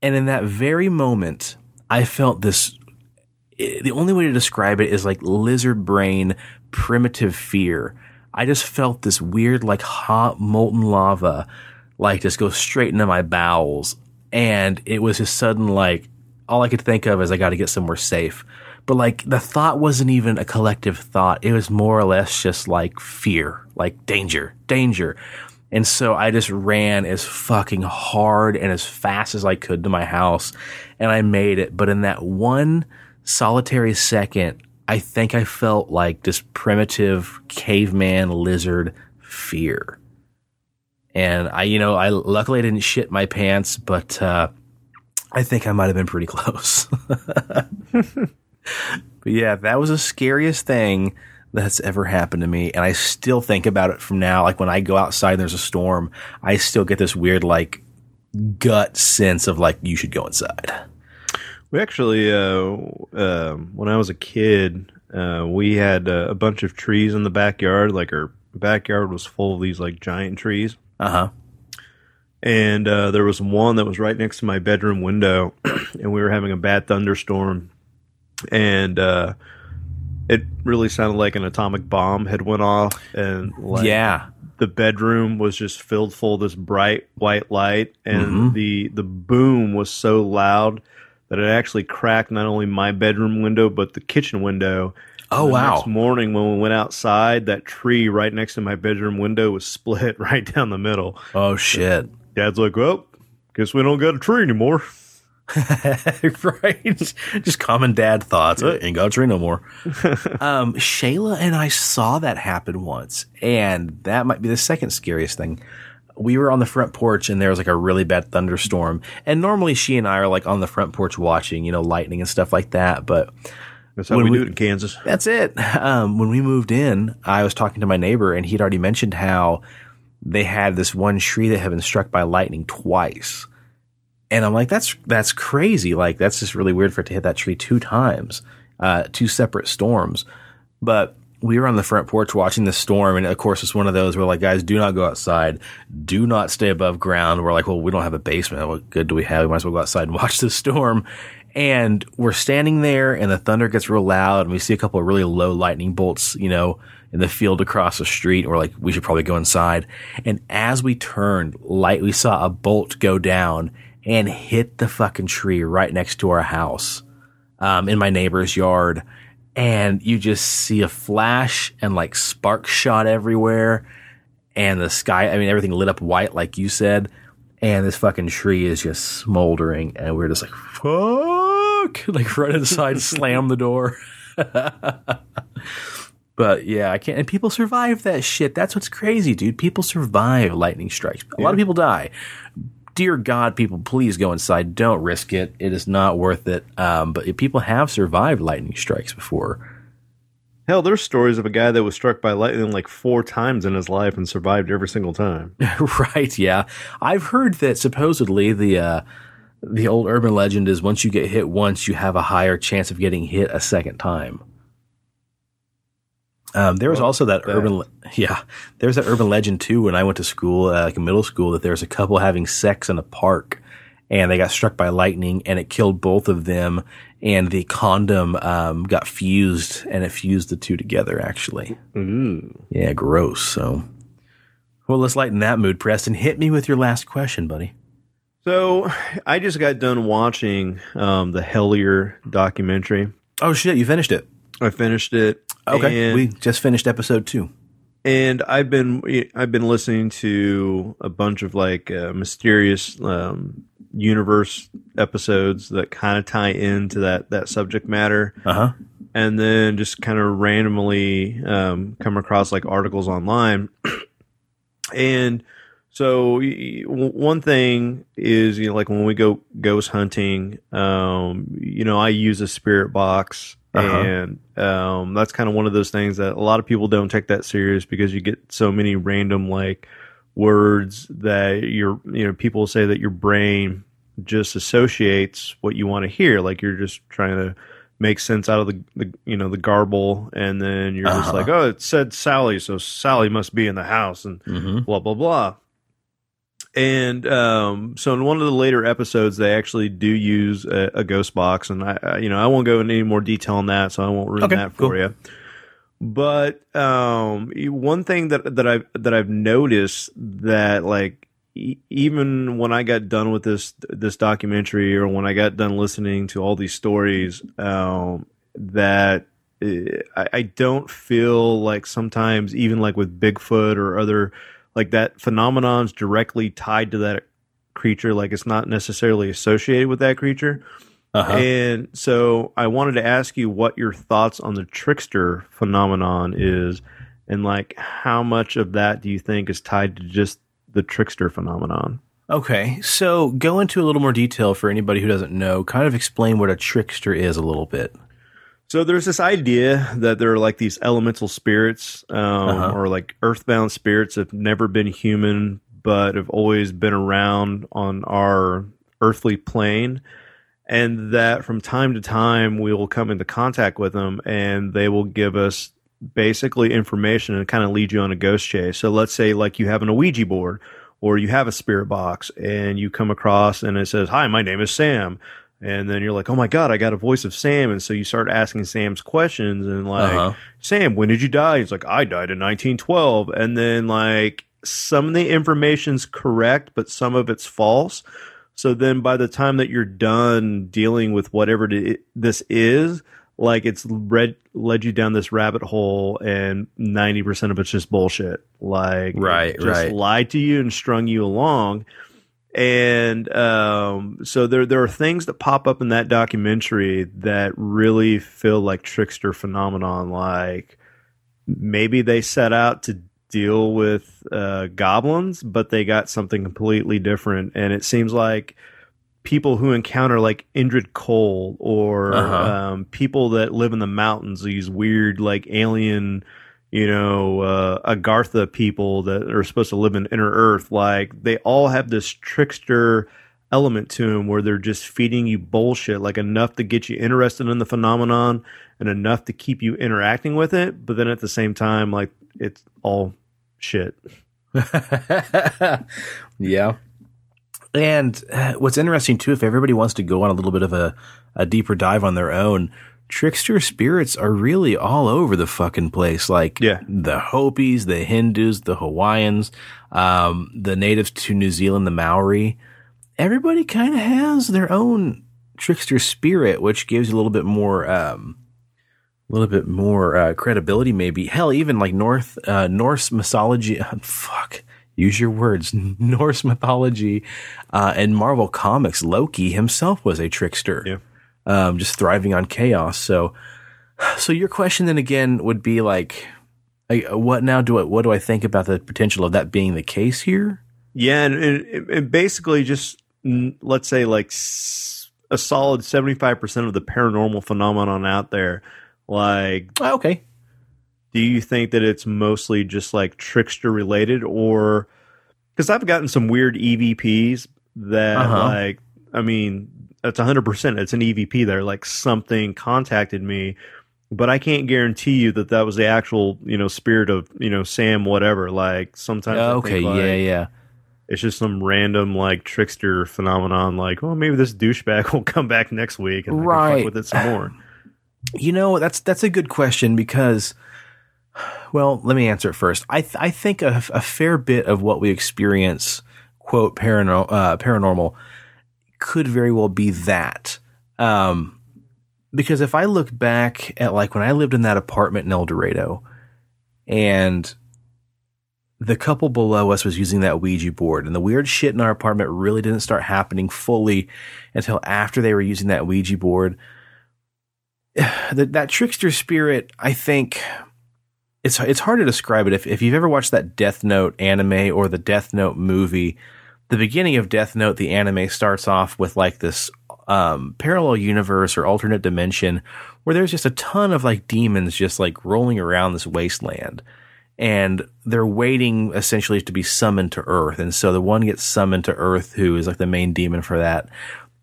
And in that very moment, I felt this. The only way to describe it is like lizard brain, primitive fear. I just felt this weird, like hot molten lava, like just go straight into my bowels. And it was just sudden, like all I could think of is I got to get somewhere safe. But like the thought wasn't even a collective thought. It was more or less just like fear, like danger, danger. And so I just ran as fucking hard and as fast as I could to my house, and I made it. But in that one solitary second, I think I felt like this primitive caveman lizard fear. And I, you know, I luckily I didn't shit my pants, but uh, I think I might have been pretty close. But yeah, that was the scariest thing that's ever happened to me. And I still think about it from now. Like when I go outside and there's a storm, I still get this weird, like, gut sense of like, you should go inside. We actually, uh, uh, when I was a kid, uh, we had uh, a bunch of trees in the backyard. Like our backyard was full of these like giant trees. Uh-huh. And uh, there was one that was right next to my bedroom window, and we were having a bad thunderstorm. And uh, it really sounded like an atomic bomb had went off. And like, yeah. The bedroom was just filled full of this bright white light, and mm-hmm. the the boom was so loud that it actually cracked not only my bedroom window, but the kitchen window. Oh, the wow. Next morning when we went outside, that tree right next to my bedroom window was split right down the middle. Oh, shit. And Dad's like, well, guess we don't got a tree anymore. Right? Just common dad thoughts. Yeah. Ain't got a tree no more. um, Shayla and I saw that happen once, and that might be the second scariest thing. we were on the front porch and there was like a really bad thunderstorm. And normally she and I are like on the front porch watching, you know, lightning and stuff like that. But that's how we do it in Kansas. That's it. Um, when we moved in, I was talking to my neighbor and he'd already mentioned how they had this one tree that had been struck by lightning twice. And I'm like, that's, that's crazy. Like, that's just really weird for it to hit that tree two times, uh, two separate storms. But we were on the front porch watching the storm. And of course, it's one of those where like, guys, do not go outside. Do not stay above ground. We're like, well, we don't have a basement. What good do we have? We might as well go outside and watch the storm. And we're standing there and the thunder gets real loud and we see a couple of really low lightning bolts, you know, in the field across the street. We're like, we should probably go inside. And as we turned light, we saw a bolt go down and hit the fucking tree right next to our house, um, in my neighbor's yard. And you just see a flash and like sparks shot everywhere. And the sky, I mean, everything lit up white, like you said. And this fucking tree is just smoldering. And we're just like, fuck, like run inside, slam the door. But yeah, I can't. And people survive that shit. That's what's crazy, dude. People survive lightning strikes. A lot of people die. Dear God, people, please go inside. Don't risk it. It is not worth it. Um, but people have survived lightning strikes before. Hell, there's stories of a guy that was struck by lightning like four times in his life and survived every single time. Right, yeah. I've heard that supposedly the uh, the old urban legend is once you get hit once, you have a higher chance of getting hit a second time. Um, there was well, also that bad. urban, le- yeah, there's that urban legend too. When I went to school, uh, like in middle school, that there was a couple having sex in a park and they got struck by lightning and it killed both of them. And the condom, um, got fused and it fused the two together actually. Mm. Yeah. Gross. So, well, let's lighten that mood, Preston. Hit me with your last question, buddy. So I just got done watching, um, the Hellier documentary. Oh shit. You finished it. I finished it. Okay, and we just finished episode two, and I've been I've been listening to a bunch of like uh, mysterious um, universe episodes that kind of tie into that that subject matter, uh-huh. and then just kind of randomly um, come across like articles online, and so one thing is you know like when we go ghost hunting, um, you know I use a spirit box. Uh-huh. And um, that's kind of one of those things that a lot of people don't take that serious because you get so many random like words that you're, you know, people say that your brain just associates what you want to hear. Like you're just trying to make sense out of the, the you know, the garble. And then you're uh-huh. just like, oh, it said Sally. So Sally must be in the house and mm-hmm. blah, blah, blah. And um, so in one of the later episodes, they actually do use a, a ghost box, and I, I, you know, I won't go into any more detail on that, so I won't ruin okay, that for cool. you. But um, one thing that that I've that I've noticed that like e- even when I got done with this this documentary, or when I got done listening to all these stories, um, that uh, I, I don't feel like sometimes even like with Bigfoot or other. Like that phenomenon's directly tied to that creature. Like it's not necessarily associated with that creature. Uh-huh. And so I wanted to ask you what your thoughts on the trickster phenomenon is, and like how much of that do you think is tied to just the trickster phenomenon? Okay. So go into a little more detail for anybody who doesn't know, kind of explain what a trickster is a little bit. So there's this idea that there are like these elemental spirits um, uh-huh. or like earthbound spirits that have never been human but have always been around on our earthly plane, and that from time to time we will come into contact with them and they will give us basically information and kind of lead you on a ghost chase. So let's say like you have an Ouija board or you have a spirit box and you come across and it says, "Hi, my name is Sam." And then you're like, oh, my God, I got a voice of Sam. And so you start asking Sam's questions and like, uh-huh. Sam, when did you die? He's like, I died in nineteen twelve. And then like some of the information's correct, but some of it's false. So then by the time that you're done dealing with whatever to, this is, like it's read, led you down this rabbit hole and ninety percent of it's just bullshit. Like right, just right. lied to you and strung you along. And um, so there there are things that pop up in that documentary that really feel like trickster phenomenon. Like maybe they set out to deal with uh, goblins, but they got something completely different. And it seems like people who encounter like Indrid Cole or uh-huh. um, people that live in the mountains, these weird like alien, you know, uh, Agartha people that are supposed to live in inner earth, like they all have this trickster element to them where they're just feeding you bullshit, like enough to get you interested in the phenomenon and enough to keep you interacting with it. But then at the same time, like it's all shit. Yeah. And what's interesting too, if everybody wants to go on a little bit of a, a deeper dive on their own, trickster spirits are really all over the fucking place. Like yeah. the Hopis, the Hindus, the Hawaiians, um, the natives to New Zealand, the Maori. Everybody kind of has their own trickster spirit, which gives you a little bit more, um, a little bit more uh, credibility, maybe. Hell, even like North uh, Norse mythology. Fuck. Use your words. Norse mythology uh, and Marvel Comics. Loki himself was a trickster, yeah. um, just thriving on chaos. So, so your question then again would be like, like what now? Do I, what do I think about the potential of that being the case here? Yeah, and, and, and basically just let's say like a solid seventy-five percent of the paranormal phenomenon out there. Like, oh, okay. Do you think that it's mostly just like trickster related, or because I've gotten some weird E V Ps that uh-huh. like, I mean, it's a hundred percent. It's an E V P there. Like something contacted me, but I can't guarantee you that that was the actual, you know, spirit of, you know, Sam, whatever. Like sometimes. Oh, okay. I think, like, yeah. Yeah. It's just some random like trickster phenomenon. Like, well, maybe this douchebag will come back next week and right. I can fuck with it some more. You know, that's, that's a good question because, well, let me answer it first. I th- I think a, a fair bit of what we experience, quote, parano- uh, paranormal, could very well be that. Um, because if I look back at like when I lived in that apartment in El Dorado and the couple below us was using that Ouija board and the weird shit in our apartment really didn't start happening fully until after they were using that Ouija board. That, that trickster spirit, I think... It's it's hard to describe it. If if you've ever watched that Death Note anime or the Death Note movie, the beginning of Death Note, the anime, starts off with like this um, parallel universe or alternate dimension where there's just a ton of like demons just like rolling around this wasteland. And they're waiting essentially to be summoned to Earth. And so the one gets summoned to Earth who is like the main demon for that.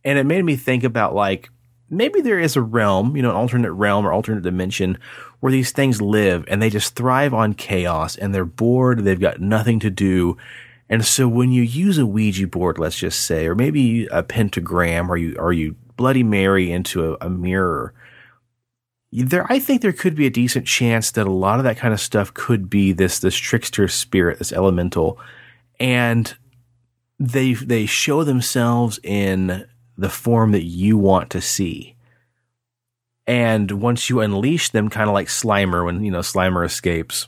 And it made me think about like, maybe there is a realm, you know, an alternate realm or alternate dimension where these things live and they just thrive on chaos and they're bored. They've got nothing to do. And so when you use a Ouija board, let's just say, or maybe a pentagram or you, or you Bloody Mary into a, a mirror there, I think there could be a decent chance that a lot of that kind of stuff could be this, this trickster spirit, this elemental. And they, they show themselves in the form that you want to see. And once you unleash them, kind of like Slimer, when, you know, Slimer escapes,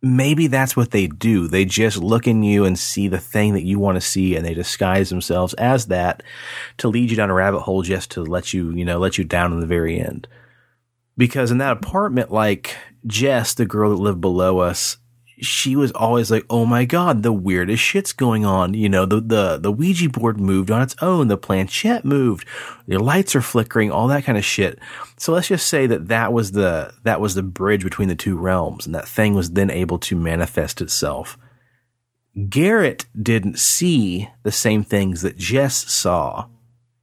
maybe that's what they do. They just look in you and see the thing that you want to see. And they disguise themselves as that to lead you down a rabbit hole, just to let you, you know, let you down in the very end. Because in that apartment, like Jess, the girl that lived below us, she was always like, oh my God, the weirdest shit's going on. You know, the, the, the Ouija board moved on its own. The planchette moved. Your lights are flickering, all that kind of shit. So let's just say that that was the, that was the bridge between the two realms. And that thing was then able to manifest itself. Garrett didn't see the same things that Jess saw,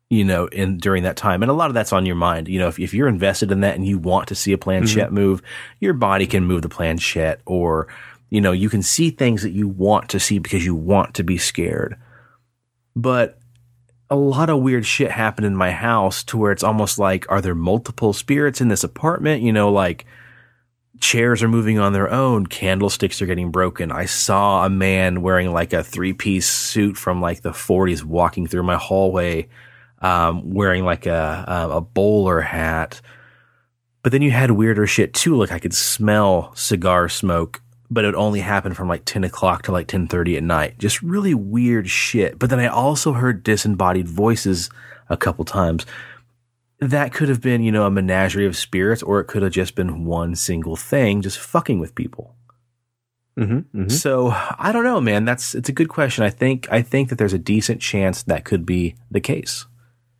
you know, in during that time. And a lot of that's on your mind. You know, if, if you're invested in that and you want to see a planchette mm-hmm. move, your body can move the planchette, or, you know, you can see things that you want to see because you want to be scared. But a lot of weird shit happened in my house to where it's almost like, are there multiple spirits in this apartment? You know, like chairs are moving on their own. Candlesticks are getting broken. I saw a man wearing like a three-piece suit from like the forties walking through my hallway, um, wearing like a, a bowler hat. But then you had weirder shit too. Like I could smell cigar smoke, but it would only happen from like ten o'clock to like ten thirty at night. Just really weird shit. But then I also heard disembodied voices a couple times. That could have been, you know, a menagerie of spirits, or it could have just been one single thing just fucking with people. Mm-hmm, mm-hmm. So I don't know, man. That's it's a good question. I think I think that there's a decent chance that could be the case.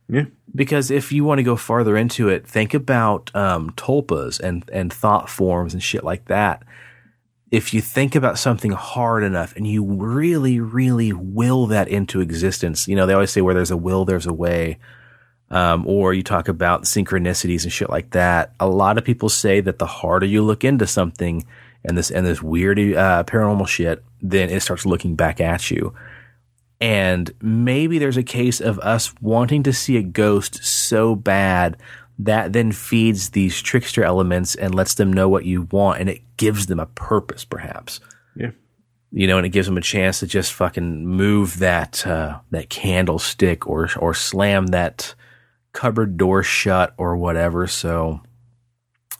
Yeah, because if you want to go farther into it, think about um, tulpas and and thought forms and shit like that. If you think about something hard enough and you really, really will that into existence, you know, they always say where there's a will, there's a way. Um, or you talk about synchronicities and shit like that. A lot of people say that the harder you look into something and this and this weird uh, paranormal shit, then it starts looking back at you. And maybe there's a case of us wanting to see a ghost so bad that then feeds these trickster elements and lets them know what you want, and it gives them a purpose, perhaps. Yeah. You know, and it gives them a chance to just fucking move that uh, that candlestick or or slam that cupboard door shut or whatever. So,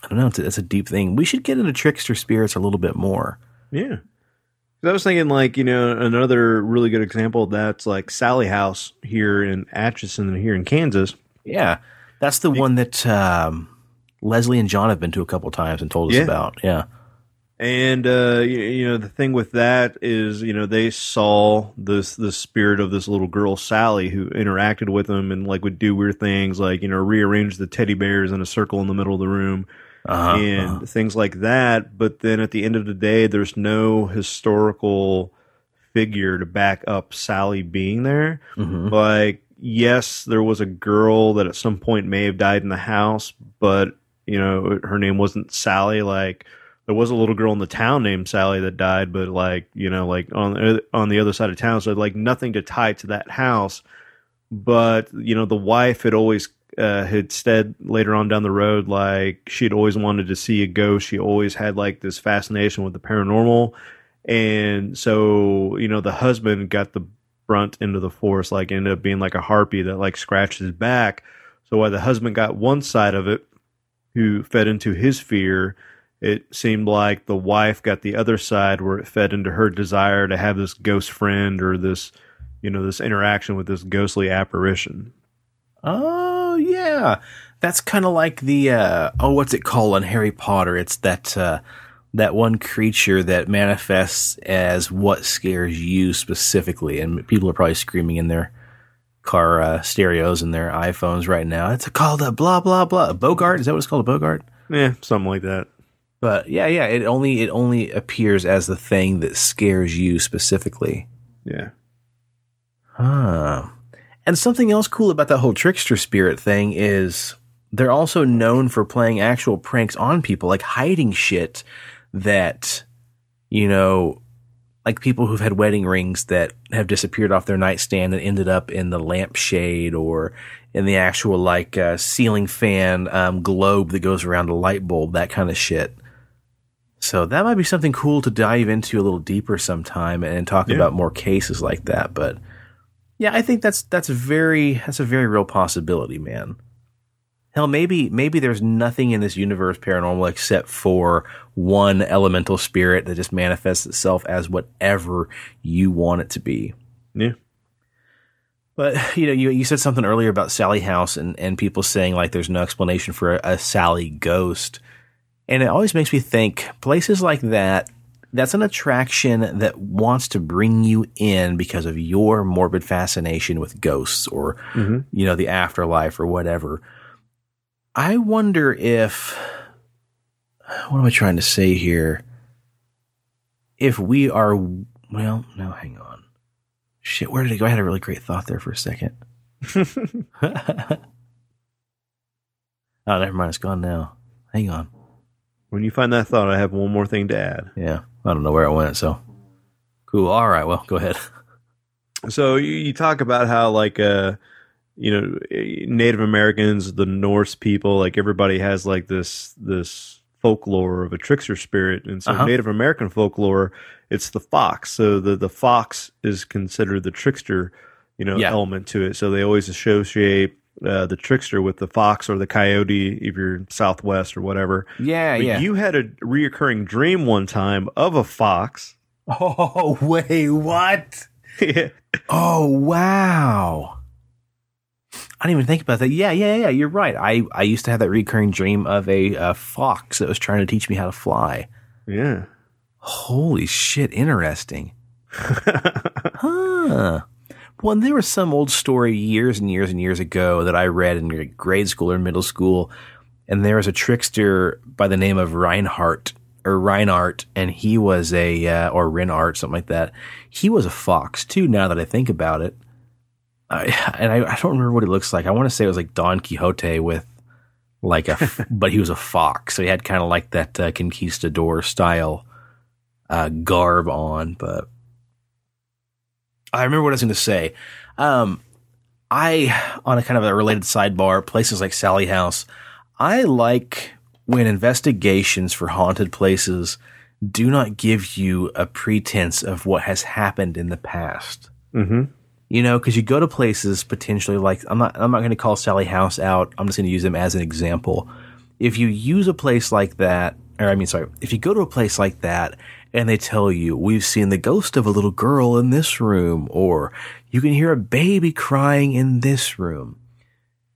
I don't know. It's a, it's a deep thing. We should get into trickster spirits a little bit more. Yeah. I was thinking, like, you know, another really good example that's like Sally House here in Atchison and here in Kansas. Yeah. That's the one that um, Leslie and John have been to a couple of times and told us yeah. about. Yeah. And, uh, you, you know, the thing with that is, you know, they saw this, the spirit of this little girl, Sally, who interacted with them and, like, would do weird things, like, you know, rearrange the teddy bears in a circle in the middle of the room. Uh-huh, and uh-huh. things like that. But then at the end of the day, there's no historical figure to back up Sally being there. Mm-hmm. Like, yes, there was a girl that at some point may have died in the house, but, you know, her name wasn't Sally. Like, there was a little girl in the town named Sally that died, but, like, you know, like on, on the other side of town. So, like, nothing to tie to that house. But, you know, the wife had always Uh, had said later on down the road, like, she'd always wanted to see a ghost. She always had, like, this fascination with the paranormal. And so, you know, the husband got the brunt into the force, like, ended up being like a harpy that, like, scratched his back. So while the husband got one side of it, who fed into his fear, it seemed like the wife got the other side where it fed into her desire to have this ghost friend or this, you know, this interaction with this ghostly apparition. Oh. Oh, yeah, that's kind of like the uh, oh, what's it called on Harry Potter? It's that uh, that one creature that manifests as what scares you specifically. And people are probably screaming in their car uh, stereos and their iPhones right now. It's called a blah blah blah. A Bogart? Is that what it's called? A Bogart? Yeah, something like that. But yeah, yeah, it only it only appears as the thing that scares you specifically. Yeah. Huh. And something else cool about that whole trickster spirit thing is they're also known for playing actual pranks on people, like hiding shit that, you know, like people who've had wedding rings that have disappeared off their nightstand and ended up in the lampshade or in the actual, like, uh, ceiling fan um, globe that goes around a light bulb, that kind of shit. So that might be something cool to dive into a little deeper sometime and talk yeah. about more cases like that, but... Yeah, I think that's that's very that's a very real possibility, man. Hell, maybe maybe there's nothing in this universe paranormal except for one elemental spirit that just manifests itself as whatever you want it to be. Yeah. But, you know, you you said something earlier about Sally House and, and people saying, like, there's no explanation for a, a Sally ghost. And it always makes me think places like that. That's an attraction that wants to bring you in because of your morbid fascination with ghosts or, mm-hmm. you know, the afterlife or whatever. I wonder if, what am I trying to say here? If we are, well, no, hang on. Shit, where did it go? I had a really great thought there for a second. Oh, never mind. It's gone now. Hang on. When you find that thought, I have one more thing to add. Yeah. I don't know where it went, so. Cool. All right. Well, go ahead. So you, you talk about how, like, uh, you know, Native Americans, the Norse people, like, everybody has, like, this this folklore of a trickster spirit. And so uh-huh. Native American folklore, it's the fox. So the, the fox is considered the trickster, you know, yeah. element to it. So they always associate... Uh, the trickster with the fox or the coyote if you're Southwest or whatever. Yeah, but yeah. You had a reoccurring dream one time of a fox. Oh, wait, what? yeah. Oh, wow. I didn't even think about that. Yeah, yeah, yeah, you're right. I, I used to have that recurring dream of a, a fox that was trying to teach me how to fly. Yeah. Holy shit, interesting. Huh. Well, and there was some old story years and years and years ago that I read in grade school or middle school, and there was a trickster by the name of Reinhardt or Reinhardt, and he was a uh, or Reinhardt, something like that. He was a fox too. Now that I think about it, uh, and I, I don't remember what he looks like. I want to say it was like Don Quixote with like a, but he was a fox, so he had kind of like that uh, conquistador style uh, garb on, but. I remember what I was going to say. Um, I, on a kind of a related sidebar, places like Sally House, I like when investigations for haunted places do not give you a pretense of what has happened in the past. Mm-hmm. You know, because you go to places potentially like, I'm not, I'm not going to call Sally House out. I'm just going to use them as an example. If you use a place like that, or I mean, sorry, if you go to a place like that, and they tell you, we've seen the ghost of a little girl in this room, or you can hear a baby crying in this room.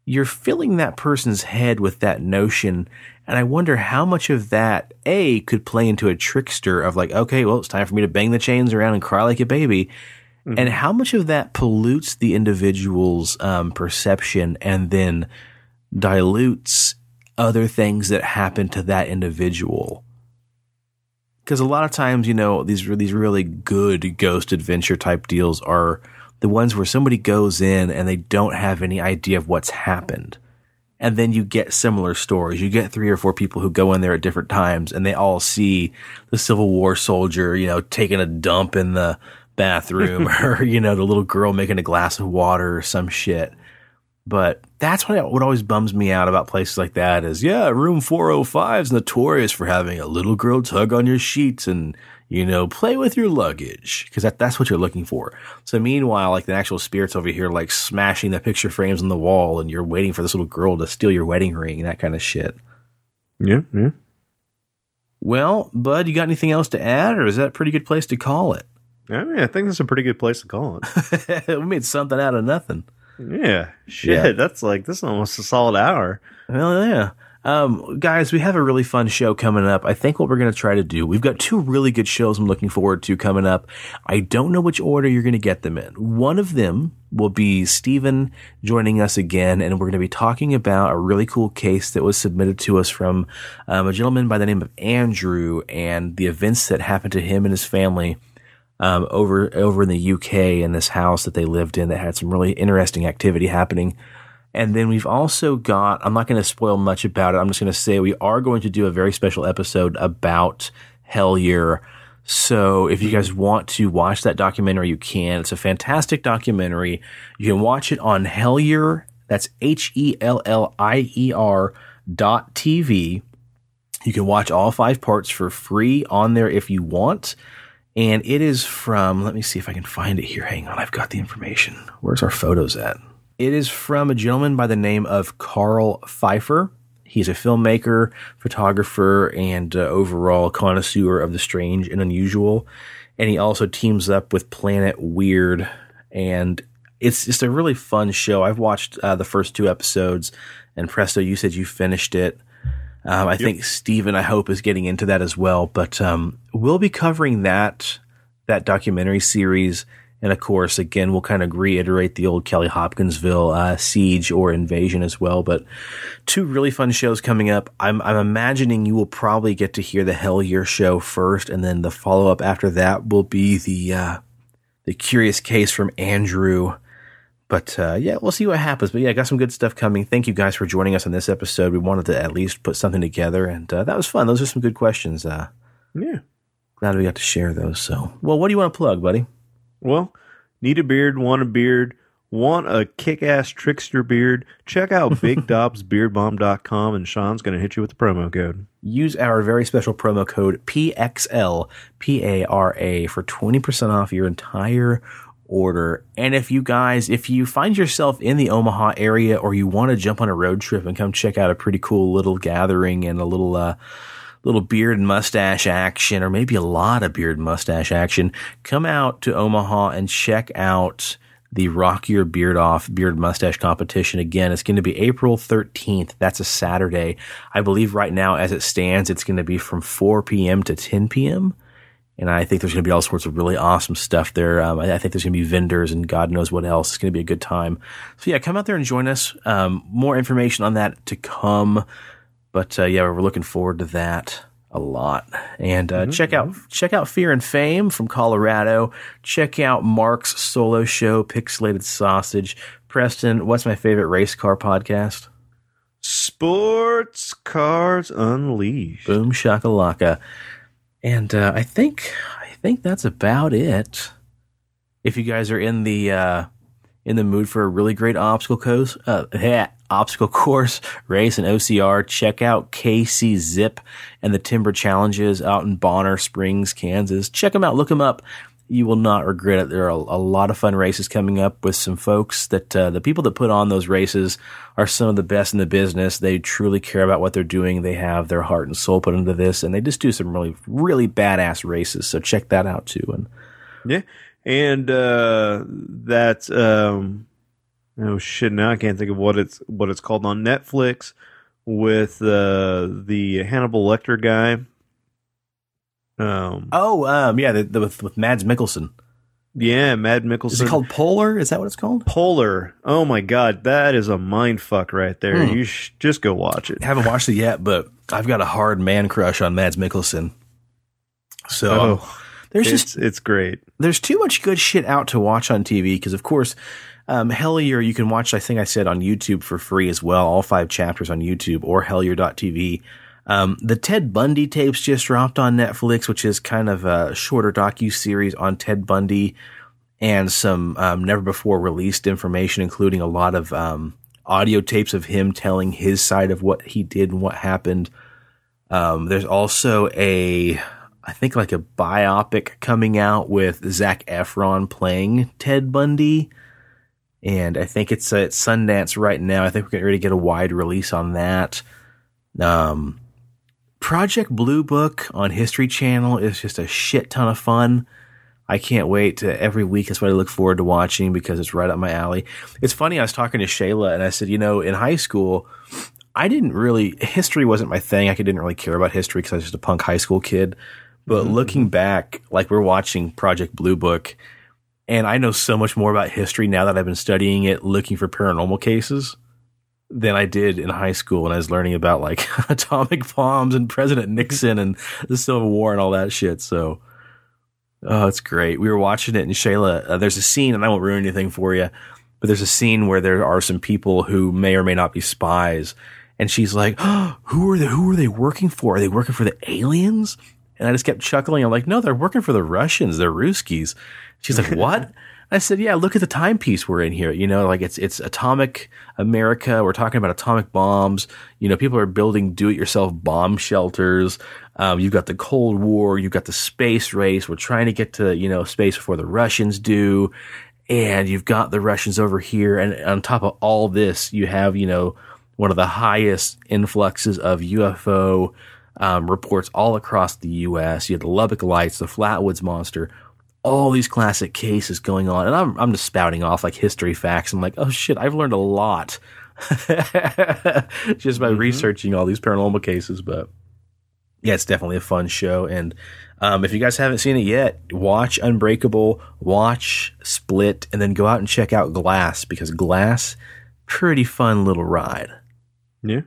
You're filling that person's head with that notion, and I wonder how much of that, A, could play into a trickster of like, okay, well, it's time for me to bang the chains around and cry like a baby, mm-hmm. and how much of that pollutes the individual's um, perception and then dilutes other things that happen to that individual. Because a lot of times, you know, these these really good ghost adventure type deals are the ones where somebody goes in and they don't have any idea of what's happened. And then you get similar stories. You get three or four people who go in there at different times and they all see the Civil War soldier, you know, taking a dump in the bathroom or, you know, the little girl making a glass of water or some shit. But that's what, what always bums me out about places like that is, yeah, room four oh five is notorious for having a little girl tug on your sheets and, you know, play with your luggage because that, that's what you're looking for. So meanwhile, like the actual spirits over here, like smashing the picture frames on the wall and you're waiting for this little girl to steal your wedding ring and that kind of shit. Yeah, yeah. Well, Bud, you got anything else to add or is that a pretty good place to call it? I mean, I think that's a pretty good place to call it. We made something out of nothing. Yeah, shit, yeah. That's like, this is almost a solid hour. Well, yeah. Um, guys, we have a really fun show coming up. I think what we're going to try to do, we've got two really good shows I'm looking forward to coming up. I don't know which order you're going to get them in. One of them will be Stephen joining us again, and we're going to be talking about a really cool case that was submitted to us from um, a gentleman by the name of Andrew and the events that happened to him and his family. Um, over over in the U K in this house that they lived in that had some really interesting activity happening. And then we've also got, I'm not going to spoil much about it. I'm just going to say we are going to do a very special episode about Hellier. So if you guys want to watch that documentary, you can. It's a fantastic documentary. You can watch it on Hellier. That's H E L L I E R dot T V. You can watch all five parts for free on there if you want. And it is from, let me see if I can find it here. Hang on, I've got the information. Where's our photos at? It is from a gentleman by the name of Carl Pfeiffer. He's a filmmaker, photographer, and uh, overall connoisseur of the strange and unusual. And he also teams up with Planet Weird. And it's just a really fun show. I've watched uh, the first two episodes. And Presto, you said you finished it. Um, I yep. think Stephen, I hope, is getting into that as well. But um, we'll be covering that that documentary series. And, of course, again, we'll kind of reiterate the old Kelly Hopkinsville uh, siege or invasion as well. But two really fun shows coming up. I'm, I'm imagining you will probably get to hear the Hellier show first. And then the follow-up after that will be the, uh, the Curious Case from Andrew. But, uh, yeah, we'll see what happens. But, yeah, I got some good stuff coming. Thank you guys for joining us on this episode. We wanted to at least put something together, and uh, that was fun. Those are some good questions. Uh, yeah. Glad we got to share those. So, well, what do you want to plug, buddy? Well, need a beard, want a beard, want a kick-ass trickster beard, check out big dobbs beard bomb dot com, and Sean's going to hit you with the promo code. Use our very special promo code P X L P A R A for twenty percent off your entire order. And if you guys, if you find yourself in the Omaha area or you want to jump on a road trip and come check out a pretty cool little gathering and a little uh, little beard and mustache action, or maybe a lot of beard and mustache action, come out to Omaha and check out the Rock Your Beard Off Beard Mustache Competition. Again, it's going to be April thirteenth. That's a Saturday. I believe right now as it stands, it's going to be from four p.m. to ten p.m. And I think there's going to be all sorts of really awesome stuff there. Um, I, I think there's going to be vendors and God knows what else. It's going to be a good time. So yeah, come out there and join us. Um, more information on that to come. But uh, yeah, we're looking forward to that a lot. And uh, mm-hmm. check out check out Fear and Fame from Colorado. Check out Mark's solo show, Pixelated Sausage. Preston, what's my favorite race car podcast? Sports Cars Unleashed. Boom shakalaka. And uh, I think I think that's about it. If you guys are in the uh, in the mood for a really great obstacle course, uh, yeah, obstacle course race and O C R, check out K C Zip and the Timber Challenges out in Bonner Springs, Kansas. Check them out. Look them up. You will not regret it. There are a, a lot of fun races coming up with some folks that uh, the people that put on those races are some of the best in the business. They truly care about what they're doing. They have their heart and soul put into this, and they just do some really, really badass races. So check that out too. And yeah, and uh, that um, oh shit, now I can't think of what it's what it's called on Netflix with uh, the Hannibal Lecter guy. Um, oh, um, yeah, the, the, with, with Mads Mikkelsen. Yeah, Mad Mikkelsen. Is it called Polar? Is that what it's called? Polar. Oh, my God. That is a mind fuck right there. Hmm. You sh- just go watch it. I haven't watched it yet, but I've got a hard man crush on Mads Mikkelsen. So oh, there's it's, just it's great. There's too much good shit out to watch on T V because, of course, um, Hellier you can watch, I think I said, on YouTube for free as well. All five chapters on YouTube or Hellier dot T V. Um, the Ted Bundy tapes just dropped on Netflix, which is kind of a shorter docu-series on Ted Bundy and some um, never-before-released information, including a lot of um, audio tapes of him telling his side of what he did and what happened. Um, there's also a, I think, like a biopic coming out with Zac Efron playing Ted Bundy. And I think it's at Sundance right now. I think we're getting ready to get a wide release on that. Um... Project Blue Book on History Channel is just a shit ton of fun. I can't wait to every week. That's what I look forward to watching because it's right up my alley. It's funny. I was talking to Shayla and I said, you know, in high school, I didn't really, history wasn't my thing. I didn't really care about history because I was just a punk high school kid. But mm-hmm. looking back, like we're watching Project Blue Book and I know so much more about history now that I've been studying it, looking for paranormal cases, than I did in high school when I was learning about like atomic bombs and President Nixon and the Civil War and all that shit. So, oh, it's great. We were watching it and Shayla, uh, there's a scene and I won't ruin anything for you, but there's a scene where there are some people who may or may not be spies. And she's like, oh, who are they, who are they working for? Are they working for the aliens? And I just kept chuckling. I'm like, no, they're working for the Russians. They're Ruskies. She's like, what? I said, yeah, look at the timepiece we're in here. You know, like it's it's atomic America. We're talking about atomic bombs. You know, people are building do-it-yourself bomb shelters. Um, you've got the Cold War. You've got the space race. We're trying to get to, you know, space before the Russians do. And you've got the Russians over here. And on top of all this, you have, you know, one of the highest influxes of U F O um, reports all across the U S. You have the Lubbock Lights, the Flatwoods Monster, all these classic cases going on. And I'm I'm just spouting off like history facts. I'm like, oh shit, I've learned a lot just by mm-hmm. researching all these paranormal cases. But yeah, it's definitely a fun show. And um, if you guys haven't seen it yet, watch Unbreakable, watch Split, and then go out and check out Glass because Glass, pretty fun little ride. Yeah.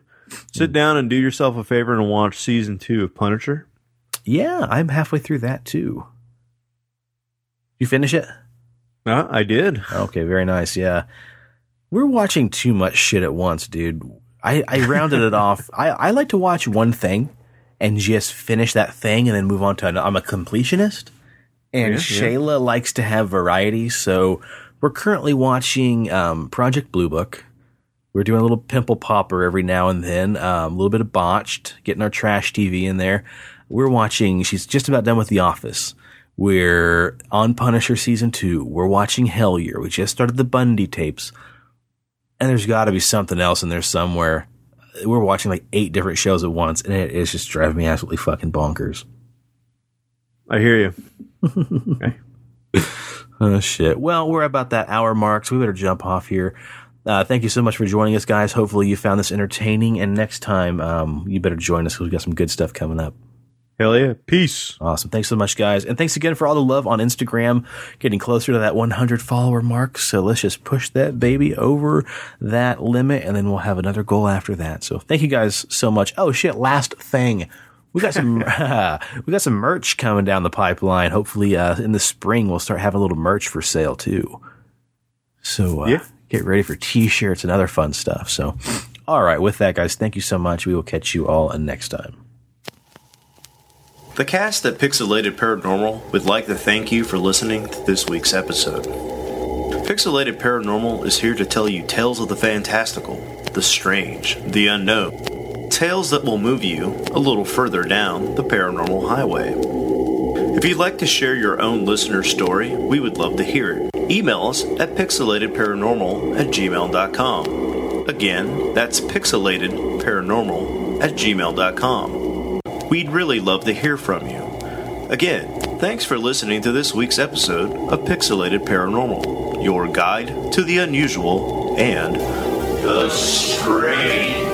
Sit down and do yourself a favor and watch season two of Punisher. Yeah, I'm halfway through that too. You finish it? Uh, I did. Okay, very nice. Yeah. We're watching too much shit at once, dude. I, I rounded it off. I, I like to watch one thing and just finish that thing and then move on to another. I'm a completionist. And yeah, Shayla yeah. likes to have variety. So we're currently watching um, Project Blue Book. We're doing a little pimple popper every now and then. Um, a little bit of Botched, getting our trash T V in there. We're watching. She's just about done with The Office. We're on Punisher season two. We're watching Hellier. We just started the Bundy tapes. And there's got to be something else in there somewhere. We're watching like eight different shows at once, and it is just driving me absolutely fucking bonkers. I hear you. Okay. Oh, shit. Well, we're about that hour mark, so we better jump off here. Uh, thank you so much for joining us, guys. Hopefully you found this entertaining, and next time um, you better join us because we've got some good stuff coming up. Hell yeah. Peace. Awesome. Thanks so much, guys. And thanks again for all the love on Instagram. Getting closer to that one hundred follower mark. So let's just push that baby over that limit, and then we'll have another goal after that. So thank you guys so much. Oh, shit. Last thing. We got some uh, we got some merch coming down the pipeline. Hopefully uh, in the spring, we'll start having a little merch for sale, too. So uh, yeah. Get ready for T-shirts and other fun stuff. So, all right. With that, guys, thank you so much. We will catch you all next time. The cast that Pixelated Paranormal would like to thank you for listening to this week's episode. Pixelated Paranormal is here to tell you tales of the fantastical, the strange, the unknown. Tales that will move you a little further down the paranormal highway. If you'd like to share your own listener story, we would love to hear it. Email us at pixelatedparanormal at gmail dot com. Again, that's pixelatedparanormal at gmail dot com. We'd really love to hear from you. Again, thanks for listening to this week's episode of Pixelated Paranormal, your guide to the unusual and the strange.